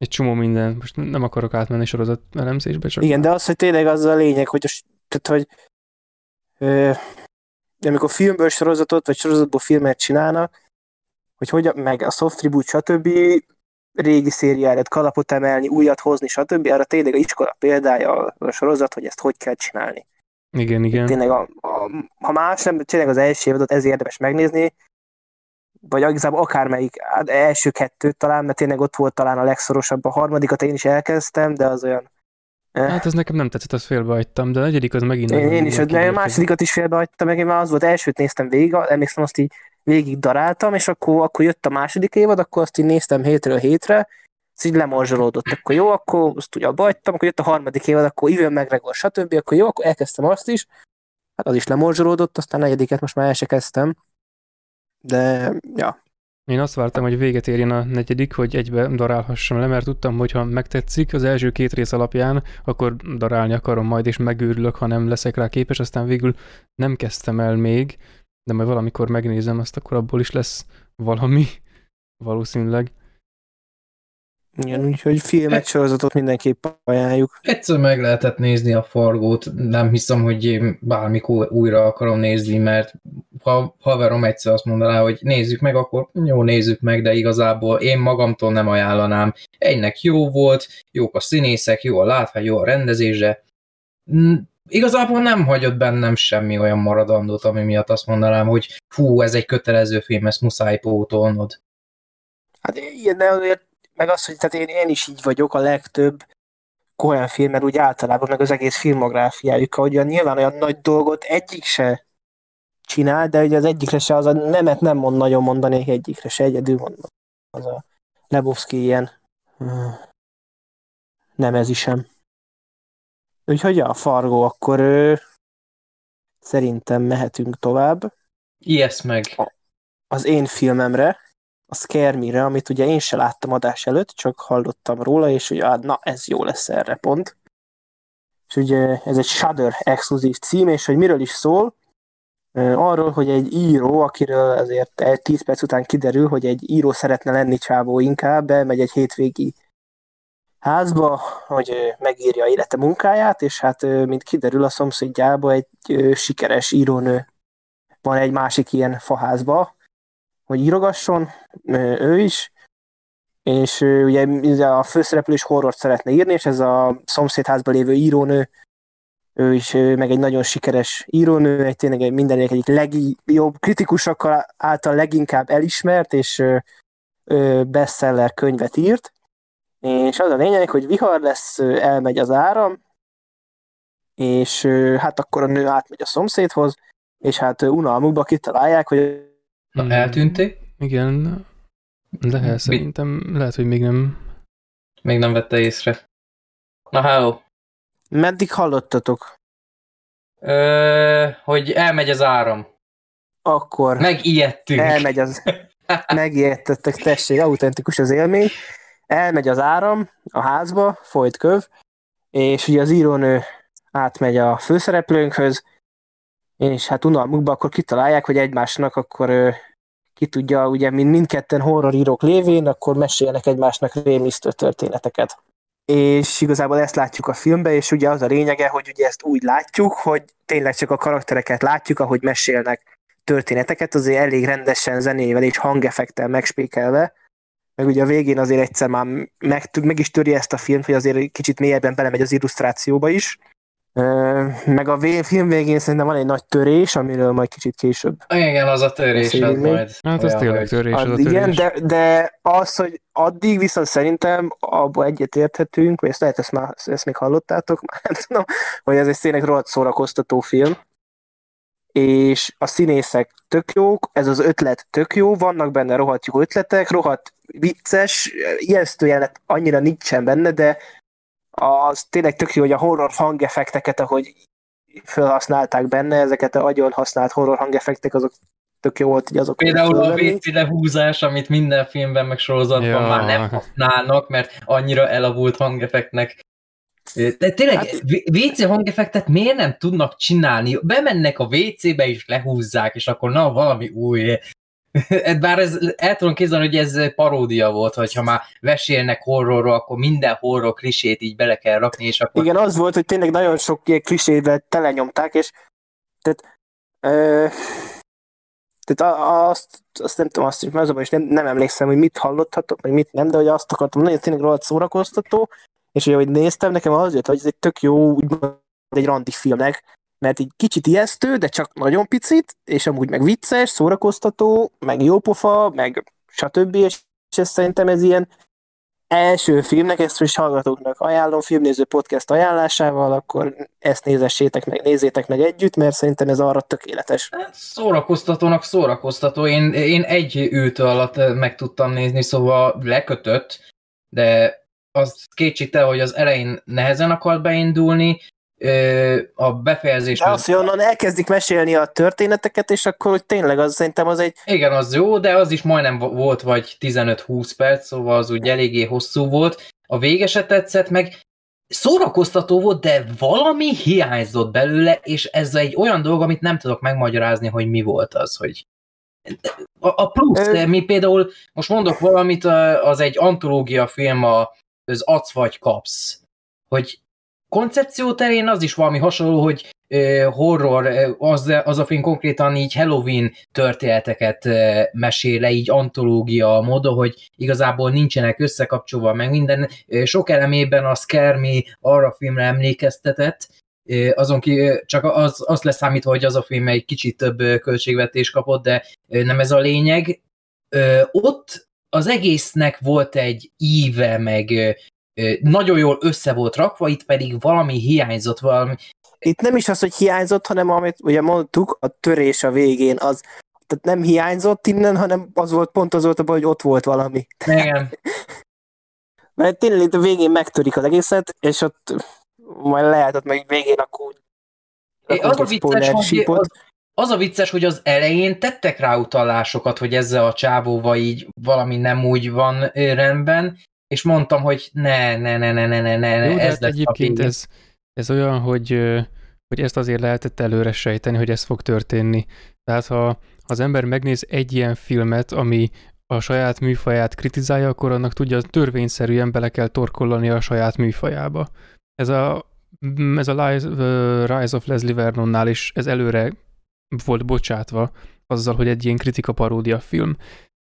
egy csomó minden. Most nem akarok átmenni sorozat elemzésbe. Csak igen, de az, hogy tényleg az a lényeg, hogy, a, tehát, hogy ö, amikor filmből sorozatot, vagy sorozatból filmet csinálnak, hogy hogyan, meg a soft tribute, stb. Régi szériára kalapot emelni, újat hozni, stb. Arra tényleg a iskola példája a sorozat, hogy ezt hogy kell csinálni. Igen, igen. Tényleg, a, a, ha más nem, tényleg az első évadot ezért érdemes megnézni, vagy igazából akármelyik, első kettőt talán, mert tényleg ott volt talán a legszorosabb. A harmadikat én is elkezdtem, de az olyan... Hát az nekem nem tetszett, azt félbehagytam, de a negyedik az megint... Én, én is, de a másodikat is félbehagytam, meg én már az volt, elsőt néztem végig, emlékszem, azt így végig daráltam, és akkor, akkor jött a második évad, akkor azt így néztem hétről hétre, ez így lemorzsolódott, akkor jó, akkor azt úgy abba hagytam, akkor jött a harmadik évad, akkor Ivan McGregor, stb., akkor jó, akkor elkezdtem azt is, hát az is lemorzsolódott, aztán a negyediket most már el se kezdtem. De, ja. Én azt vártam, hogy véget érjen a negyedik, hogy egybe darálhassam le, mert tudtam, hogy ha megtetszik az első két rész alapján, akkor darálni akarom majd, és megőrülök, ha nem leszek rá képes, aztán végül nem kezdtem el még, de majd valamikor megnézem azt, akkor abból is lesz valami, valószínűleg. Igen, úgyhogy filmet, sorozatot mindenképp ajánljuk. Egyszer meg lehetett nézni a Fargót, nem hiszem, hogy én bármikor újra akarom nézni, mert ha haverom egyszer azt mondaná, hogy nézzük meg, akkor jó, nézzük meg, de igazából én magamtól nem ajánlanám. Egynek jó volt, jók a színészek, jó a látvány, jó a rendezése. Igazából nem hagyott bennem semmi olyan maradandót, ami miatt azt mondanám, hogy hú, ez egy kötelező film, ezt muszáj pótolnod. Hát ilyen nem ért. Meg az, hogy tehát én, én is így vagyok a legtöbb Coen filmmel, úgy általában, meg az egész filmográfiájukkal, hogy nyilván olyan nagy dolgot egyik se csinál, de ugye az egyikre se, az a nemet nem mond nagyon mondanék egyikre se, egyedül mondom. Az a Lebowski ilyen nem ez is sem. Úgyhogy a Fargo, akkor ő, szerintem mehetünk tovább. Ijeszt meg. A, az én filmemre. A Skermire, amit ugye én se láttam adás előtt, csak hallottam róla, és ugye, na ez jó lesz erre pont. És ugye ez egy Shudder exkluzív cím, és hogy miről is szól? Arról, hogy egy író, akiről azért tíz perc után kiderül, hogy egy író szeretne lenni csávó inkább, bemegy egy hétvégi házba, hogy megírja élete munkáját, és hát mint kiderül a szomszédjába egy sikeres írónő van egy másik ilyen faházba, hogy írogasson, ő is, és ugye a főszereplő is horrort szeretne írni, és ez a szomszédházban lévő írónő, ő is, meg egy nagyon sikeres írónő, egy tényleg mindenek egyik legjobb, kritikusokkal által leginkább elismert, és bestseller könyvet írt, és az a lényeg, hogy vihar lesz, elmegy az áram, és hát akkor a nő átmegy a szomszédhoz, és hát unalmukba kitalálják, hogy na, eltűnték? Igen, Lehel szerintem, lehet, hogy még nem. Még nem vette észre. Na, háló. Meddig hallottatok? Ö, hogy elmegy az áram. Akkor. Megijedtünk. Elmegy az... Megijedtettek, tessék, autentikus az élmény. Elmegy az áram a házba, folyt köv, és ugye az írónő átmegy a főszereplőnkhöz, és hát unalmukban akkor kitalálják, hogy egymásnak akkor ö, ki tudja, ugye mind, mindketten horrorírók lévén, akkor meséljenek egymásnak rémisztő történeteket. És igazából ezt látjuk a filmben, és ugye az a lényege, hogy ugye ezt úgy látjuk, hogy tényleg csak a karaktereket látjuk, ahogy mesélnek történeteket, azért elég rendesen zenével és hangeffektel megspékelve, meg ugye a végén azért egyszer már meg, meg is töri ezt a filmt, hogy azért kicsit mélyebben belemegy az illusztrációba is. Meg a film végén szerintem van egy nagy törés, amiről majd kicsit később. Igen, az a törés, az majd. Hát az tényleg törés, az, az a törés. Igen, de, de az, hogy addig viszont szerintem abba egyet érthetünk, vagy ezt lehet, ezt, már, ezt még hallottátok, már nem tudom, hogy ez egy színek rohadt szórakoztató film, és a színészek tök jók, ez az ötlet tök jó, vannak benne rohadt jó ötletek, rohadt vicces, ijesztő jelenet annyira nincsen benne, de az tényleg tök jó, hogy a horror hangeffekteket, ahogy felhasználták benne, ezeket a agyon használt horror hangeffektek, azok tök jó volt, így azok. Például a vé cé lehúzás, amit minden filmben meg sorozatban ja. már nem használnak, mert annyira elavult hangeffektnek. De tényleg hát, vé cé hangeffektet miért nem tudnak csinálni? Bemennek a vé cébe és lehúzzák, és akkor na, valami új. Bár ez, el tudom képzelni, hogy ez paródia volt, hogyha már vesélnek horrorról, akkor minden horror klisét így bele kell rakni, és akkor... Igen, az volt, hogy tényleg nagyon sok klisével telenyomták, és tehát, ö... tehát azt, azt nem tudom, azt is, mert azonban is nem, nem emlékszem, hogy mit hallothatok, vagy mit nem, de hogy azt akartam, nagyon tényleg rólad szórakoztató, és ugye, ahogy néztem, nekem az jött, hogy ez egy tök jó, úgymond egy randi filmnek, mert így kicsit ijesztő, de csak nagyon picit, és amúgy meg vicces, szórakoztató, meg jópofa, meg stb. És szerintem ez ilyen első filmnek, ezt is hallgatóknak ajánlom, filmnéző podcast ajánlásával, akkor ezt nézessétek meg, nézzétek meg együtt, mert szerintem ez arra tökéletes. Szórakoztatónak szórakoztató, én, én egy ültő alatt meg tudtam nézni, szóval lekötött, de az kétségtel, hogy az elején nehezen akart beindulni, a befejezés... De azt, hogy onnan elkezdik mesélni a történeteket, és akkor tényleg az szerintem az egy... Igen, az jó, de az is majdnem volt vagy tizenöt-húsz perc, szóval az úgy eléggé hosszú volt. A vége se tetszett, meg szórakoztató volt, de valami hiányzott belőle, és ez egy olyan dolog, amit nem tudok megmagyarázni, hogy mi volt az, hogy... A, a plusz, Ö... mi például, most mondok valamit, az egy antológia film, az Adsz vagy kapsz, hogy koncepció terén az is valami hasonló, hogy uh, horror, az, az a film konkrétan így Halloween történeteket uh, mesél le, így antológia módon, hogy igazából nincsenek összekapcsolva, meg minden. Uh, sok elemében a Skermi arra a filmre emlékeztetett, uh, azon ki, uh, csak az, azt leszámítva, hogy az a film egy kicsit több uh, költségvetés kapott, de uh, nem ez a lényeg. Uh, ott az egésznek volt egy íve, meg... Uh, nagyon jól össze volt rakva, itt pedig valami hiányzott, valami... Itt nem is az, hogy hiányzott, hanem amit ugye mondtuk, a törés a végén, az tehát nem hiányzott innen, hanem az volt, pont az volt a baj, hogy ott volt valami. Igen. Mert tényleg itt a végén megtörik az egészet, és ott majd lehetett meg végén akkor... akkor az, a vicces, hogy az, az a vicces, hogy az elején tettek rá utalásokat, hogy ezzel a csávóval így valami nem úgy van rendben, és mondtam, hogy ne, ne, ne, ne, ne, ne, ne, jó, ez lett egyébként a ez, ez olyan, hogy, hogy ezt azért lehetett előre sejteni, hogy ez fog történni. Tehát ha, ha az ember megnéz egy ilyen filmet, ami a saját műfaját kritizálja, akkor annak tudja, törvényszerűen bele kell torkollani a saját műfajába. Ez a, ez a Rise of Leslie Vernonnál is ez előre volt bocsátva azzal, hogy egy ilyen kritika paródia film.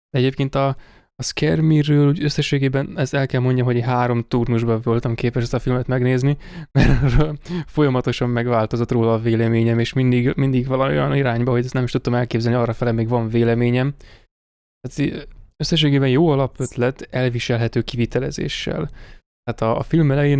De egyébként a A Skermiről úgy összességében, ezt el kell mondjam, hogy három turnusban voltam képes ezt a filmet megnézni, mert folyamatosan megváltozott róla a véleményem, és mindig, mindig valami olyan irányba, hogy ezt nem is tudtam elképzelni, arrafele még van véleményem. Tehát összességében jó alapötlet, elviselhető kivitelezéssel. Tehát a, a film elején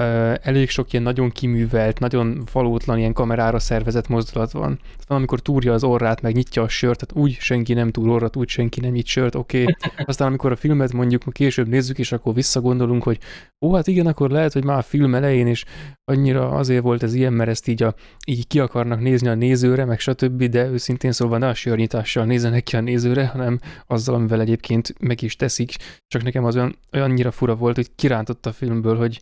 uh, elég sok ilyen nagyon kiművelt, nagyon valótlan ilyen kamerára szervezett mozdulat van. Van, amikor túrja az orrát, meg nyitja a sört, tehát úgy senki nem túr orrat, úgy senki nem nyit sört, oké. Okay. Aztán amikor a filmet mondjuk később nézzük, és akkor visszagondolunk, hogy ó, hát igen, akkor lehet, hogy már a film elején is annyira azért volt ez ilyen, mert ezt így, a, így ki akarnak nézni a nézőre, meg stb., de őszintén szólva ne a sörnyitással nézzenek ki a nézőre, hanem azzal, amivel egyébként meg is teszik. Csak nekem az olyan, olyan annyira fura volt, hogy kirántott a filmből, hogy,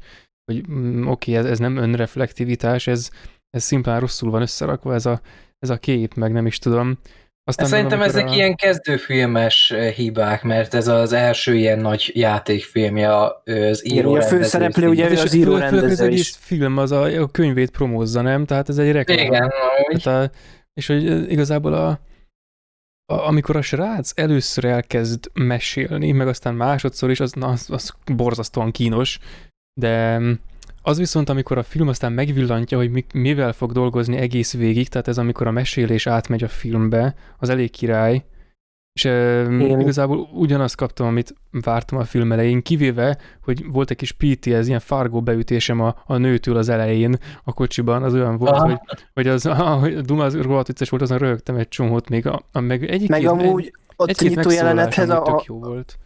hogy mm, oké, okay, ez, ez nem önreflektivitás, ez, ez szimplán rosszul van összerakva, ez a Ez a kép, meg nem is tudom. Aztán Szerintem mondom, ezek a... ilyen kezdőfilmes hibák, mert ez az első ilyen nagy játékfilmje az író. A főszereplő ugye ő az író rendező is. És film az a, a könyvét promózza, nem? Tehát ez egy reklám. Igen. Hát a, és hogy igazából a, a, amikor a srác először elkezd mesélni, meg aztán másodszor is, az, na, az, az borzasztóan kínos, de... Az viszont, amikor a film aztán megvillantja, hogy mivel fog dolgozni egész végig, tehát ez amikor a mesélés átmegy a filmbe, az elég király, és euh, igazából ugyanazt kaptam, amit vártam a film elején, kivéve, hogy volt egy kis pé té, ez ilyen Fargo beütésem a, a nőtől az elején a kocsiban, az olyan volt, ah. hogy, hogy az ah, Duma az rohadt vicces volt, azon röhögtem egy csomót még. A, a, meg egy, meg amúgy egy, ott a nyitó jelenethez a... tök jó volt.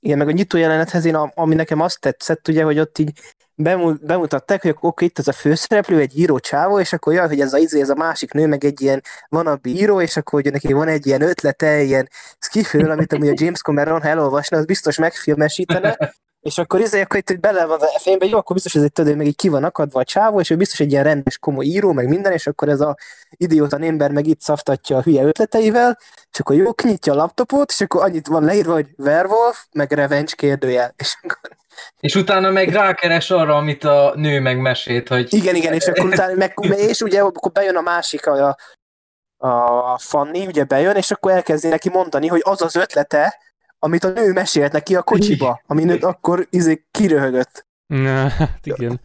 Igen, meg a nyitó jelenethez én, ami nekem azt tetszett, ugye, hogy ott így bemutatták, hogy oké, itt az a főszereplő, egy író csávó, és akkor jaj, hogy ez a, ez a másik nő, meg egy ilyen wannabe író, és akkor hogy neki van egy ilyen ötlete, ilyen skifről, amit amúgy a James Cameron, ha elolvasna, az biztos megfilmesítene, És akkor izé, akkor itt bele van a fényben, jó, akkor biztos ez egy tödő, meg így ki van akadva a csávó, és ő biztos egy ilyen rendes, komoly író, meg minden, és akkor ez a idióta ember meg itt szaftatja a hülye ötleteivel, és akkor jó, kinyitja a laptopot, és akkor annyit van leírva, hogy Werewolf, meg Revenge kérdőjel. És akkor... és utána meg rákeres arra, amit a nő megmesét, hogy... Igen, igen, és akkor utána meg, és ugye akkor bejön a másik, a, a Fanny, ugye bejön, és akkor elkezdi neki mondani, hogy az az ötlete, amit a nő mesélt neki a kocsiba, ami akkor izé kiröhögött. Na, hát igen.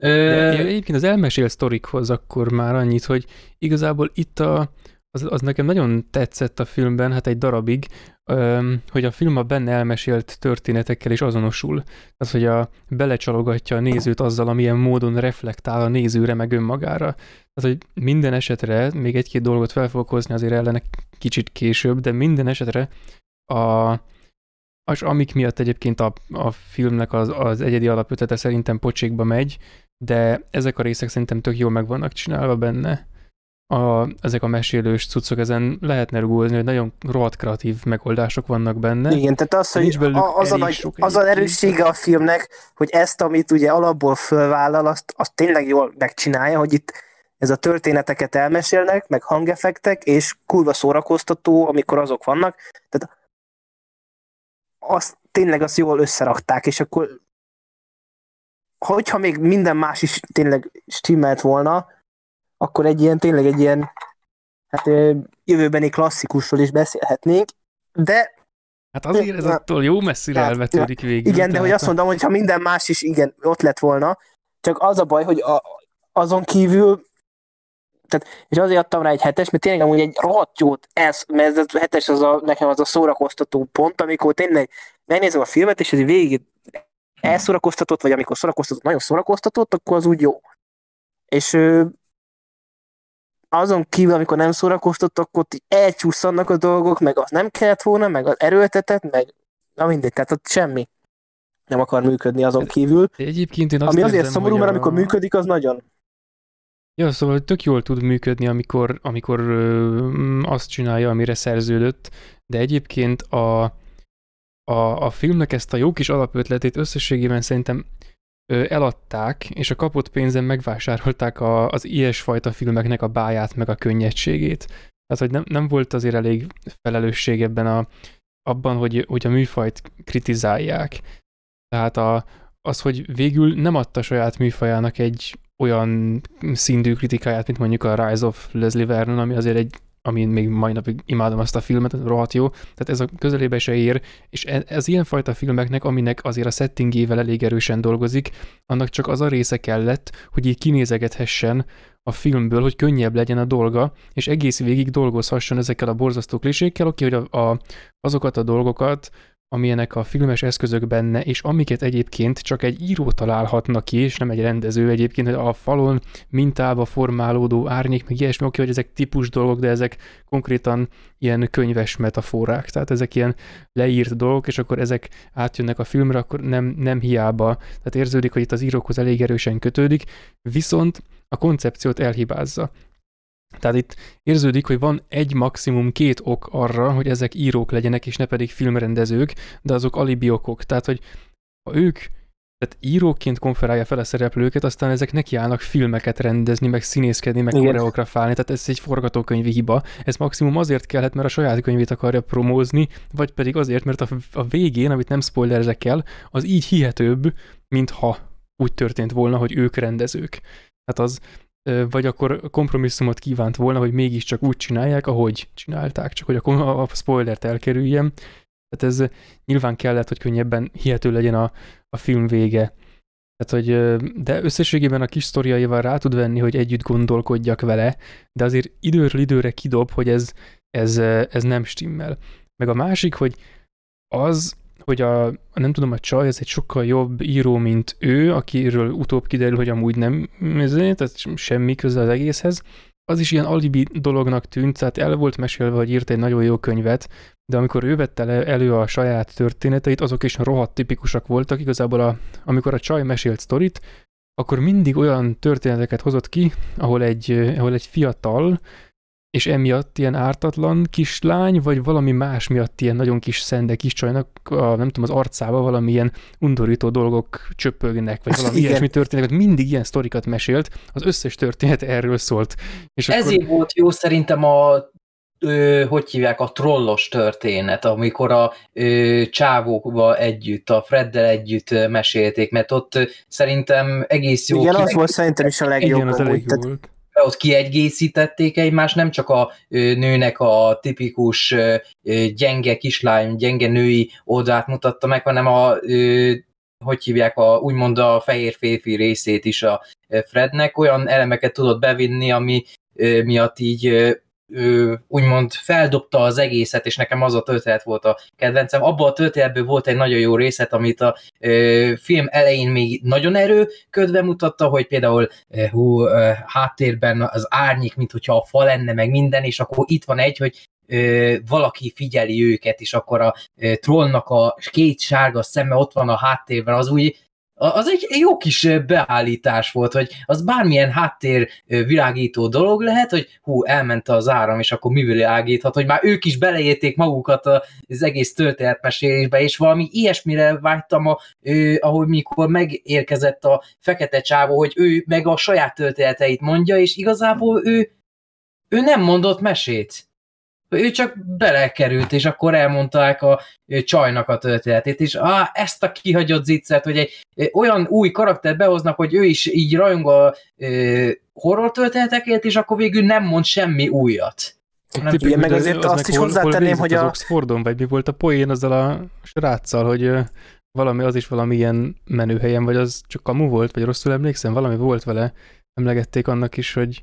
De egyébként az elmesél sztorikhoz akkor már annyit, hogy igazából itt a, az, az nekem nagyon tetszett a filmben, hát egy darabig, hogy a film a benne elmesélt történetekkel is azonosul. Az, hogy a, belecsalogatja a nézőt azzal, amilyen módon reflektál a nézőre meg önmagára. Tehát, hogy minden esetre, még egy-két dolgot fel fogok hozni azért ellene kicsit később, de minden esetre a, az, amik miatt egyébként a, a filmnek az, az egyedi alapötlete szerintem pocsékba megy, de ezek a részek szerintem tök jól meg vannak csinálva benne. A, ezek a mesélős cuccok, ezen lehetne rugózni, hogy nagyon rohadt kreatív megoldások vannak benne. Igen, tehát az, hogy a, az, a nagy, az a erőssége a filmnek, hogy ezt, amit ugye alapból fölvállal, azt, azt tényleg jól megcsinálja, hogy itt ez a történeteket elmesélnek, meg hangeffektek, és kurva szórakoztató, amikor azok vannak. Tehát azt tényleg azt jól összerakták, és akkor hogyha még minden más is tényleg stimmelt volna, akkor egy ilyen, tényleg egy ilyen hát, jövőbeni klasszikusról is beszélhetnénk, de... Hát azért ez na, attól jó messzire hát, elvetődik végül. Igen, de hogy azt mondom, hogy ha minden más is igen, ott lett volna, csak az a baj, hogy a, azon kívül tehát, és azért adtam rá egy hetes, mert tényleg amúgy egy rohadt jót ez, mert ez a hetes az a, nekem az a szórakoztató pont, amikor tényleg megnézem a filmet, és ez végig elszórakoztatott, vagy amikor szórakoztatott, nagyon szórakoztatott, akkor az úgy jó. És azon kívül, amikor nem szórakoztatott, akkor ott elcsúszannak a dolgok, meg az nem kellett volna, meg az erőltetett, meg na mindegy, tehát ott semmi nem akar működni azon kívül. Egyébként én azt ami azért szomorú, a... mert amikor működik, az nagyon... Ja, szóval tök jól tud működni, amikor, amikor ö, azt csinálja, amire szerződött, de egyébként a, a, a filmnek ezt a jó kis alapötletét összességében szerintem ö, eladták, és a kapott pénzen megvásárolták a, az ilyesfajta filmeknek a báját, meg a könnyedségét. Tehát, hogy nem, nem volt azért elég felelősség ebben a, abban, hogy, hogy a műfajt kritizálják. Tehát a, az, hogy végül nem adta saját műfajának egy olyan szintű kritikáját, mint mondjuk a Rise of Leslie Vernon, ami azért egy, amin még mai napig imádom azt a filmet, rohadt jó, tehát ez a közelébe se ér, és ez, ez ilyenfajta filmeknek, aminek azért a settingével elég erősen dolgozik, annak csak az a része kellett, hogy így kinézegethessen a filmből, hogy könnyebb legyen a dolga, és egész végig dolgozhasson ezekkel a borzasztó klisékkel, oké, hogy a, a, azokat a dolgokat, amilyenek a filmes eszközök benne, és amiket egyébként csak egy író találhatna ki, és nem egy rendező egyébként, hogy a falon mintába formálódó árnyék, meg ilyesmi, oké, hogy ezek típus dolgok, de ezek konkrétan ilyen könyves metaforák, tehát ezek ilyen leírt dolgok, és akkor ezek átjönnek a filmre, akkor nem, nem hiába, tehát érződik, hogy itt az írókhoz elég erősen kötődik, viszont a koncepciót elhibázza. Tehát itt érződik, hogy van egy maximum két ok arra, hogy ezek írók legyenek, és ne pedig filmrendezők, de azok alibi okok. Tehát, hogy ha ők tehát íróként konferálja fel a szereplőket, aztán ezek nekiállnak filmeket rendezni, meg színészkedni, meg koreografálni. Tehát ez egy forgatókönyvi hiba. Ez maximum azért kellhet, mert a saját könyvét akarja promózni, vagy pedig azért, mert a, a végén, amit nem spoilerezek el, az így hihetőbb, mintha úgy történt volna, hogy ők rendezők. Tehát az... vagy akkor kompromisszumot kívánt volna, hogy mégiscsak úgy csinálják, ahogy csinálták, csak hogy a, a spoilert elkerüljem. Tehát ez nyilván kellett, hogy könnyebben hihető legyen a, a film vége. Tehát, hogy, de összességében a kis sztoriaival rá tud venni, hogy együtt gondolkodjak vele, de azért időről időre kidob, hogy ez, ez, ez nem stimmel. Meg a másik, hogy az... hogy a, nem tudom, a csaj, ez egy sokkal jobb író, mint ő, akiről utóbb kiderül, hogy amúgy nem, tehát semmi köze az egészhez. Az is ilyen alibi dolognak tűnt, tehát el volt mesélve, hogy írt egy nagyon jó könyvet, de amikor ő vette elő a saját történeteit, azok is rohadt tipikusak voltak. Igazából a, amikor a csaj mesélt sztorit, akkor mindig olyan történeteket hozott ki, ahol egy, ahol egy fiatal és emiatt ilyen ártatlan kislány, vagy valami más miatt ilyen nagyon kis szende kiscsajnak, a, nem tudom, az arcába valami ilyen undorító dolgok csöpögnek, vagy valami igen. ilyesmi történik, mindig ilyen sztorikat mesélt, az összes történet erről szólt. És ezért akkor... volt jó szerintem a, ö, hogy hívják, a trollos történet, amikor a ö, csávóval együtt, a Freddel együtt mesélték, mert ott szerintem egész jó... Igen, az volt szerintem is a legjobb. Igen, az a legjobb volt. Ott kiegészítették egymást, nem csak a nőnek a tipikus gyenge kislány, gyenge női oldalát mutatta meg, hanem a, hogy hívják, a, úgymond a fehér férfi részét is a Frednek, olyan elemeket tudott bevinni, ami miatt így úgymond feldobta az egészet, és nekem az a történet volt a kedvencem. Abban a történetből volt egy nagyon jó részlet, amit a ö, film elején még nagyon erőködve mutatta, hogy például ö, hú, ö, háttérben az árnyék, mint hogyha a fa lenne, meg minden, és akkor itt van egy, hogy ö, valaki figyeli őket, és akkor a ö, trollnak a két sárga szeme ott van a háttérben, az úgy az egy jó kis beállítás volt, hogy az bármilyen háttér világító dolog lehet, hogy hú, elment az áram, és akkor mi világíthat, hogy már ők is beleérték magukat az egész történetmesélésbe, és valami ilyesmire vágytam, a, ahogy mikor megérkezett a fekete csávó, hogy ő meg a saját történeteit mondja, és igazából ő, ő nem mondott mesét. Ő csak belekerült, és akkor elmondták a csajnak a történetét, és á, ezt a kihagyott ziccert, hogy egy olyan új karakter behoznak, hogy ő is így rajong a ö, horror történetekért, és akkor végül nem mond semmi újat. Ugye, meg azért az azt meg is hol, hozzátenném, hol hogy az a... Oxfordon, vagy mi volt a poén azzal a sráccal, hogy valami, az is valami ilyen menőhelyen, vagy az csak kamu volt, vagy rosszul emlékszem, valami volt vele, emlegették annak is, hogy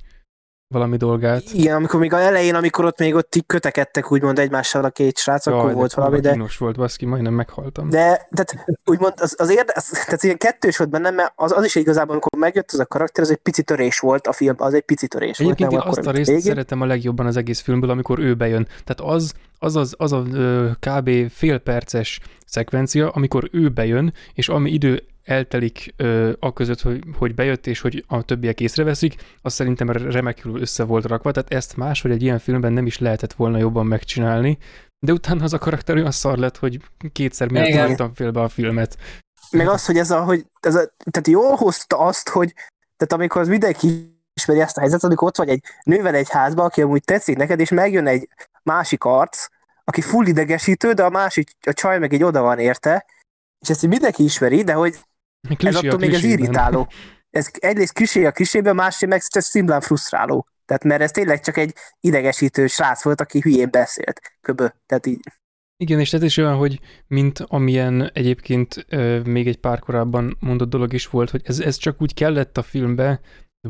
valami dolgát. Igen, amikor még a elején, amikor ott még ott így kötekedtek, úgymond egymással a két srác, jaj, akkor volt valami, de... kínos volt, baszki, majdnem meghaltam. De, tehát úgymond az, az érde... az, tehát ilyen kettős volt bennem, mert az, az is igazából, amikor megjött az a karakter, az egy pici törés volt, a film az egy pici törés egyébként volt. Egyébként azt a részt végén. Szeretem a legjobban az egész filmből, amikor ő bejön. Tehát az, az, az, az a ö, kb. Félperces szekvencia, amikor ő bejön, és ami idő eltelik ö, a között, hogy, hogy bejött, és hogy a többiek észreveszik, az szerintem remekül össze volt rakva, tehát ezt máshogy egy ilyen filmben nem is lehetett volna jobban megcsinálni, de utána az a karakter olyan szar lett, hogy kétszer miért hagytam félbe a filmet. Meg az, hogy ez a, hogy ez a, tehát jól hozta azt, hogy tehát amikor az mindenki ismeri ezt a helyzetet, amikor ott vagy egy nővel egy házba, aki amúgy tetszik neked, és megjön egy másik arc, aki full idegesítő, de a másik, a csaj meg így oda van érte, és ezt mindenki ismeri, de hogy ez attól még az irritáló. Ez egyrészt klisé a klisébe, másrészt meg ez szimplán frusztráló. Tehát mert ez tényleg csak egy idegesítő srác volt, aki hülyén beszélt. Köbö. Tehát így. Igen, és ez is olyan, hogy mint amilyen egyébként euh, még egy pár korábban mondott dolog is volt, hogy ez, ez csak úgy kellett a filmbe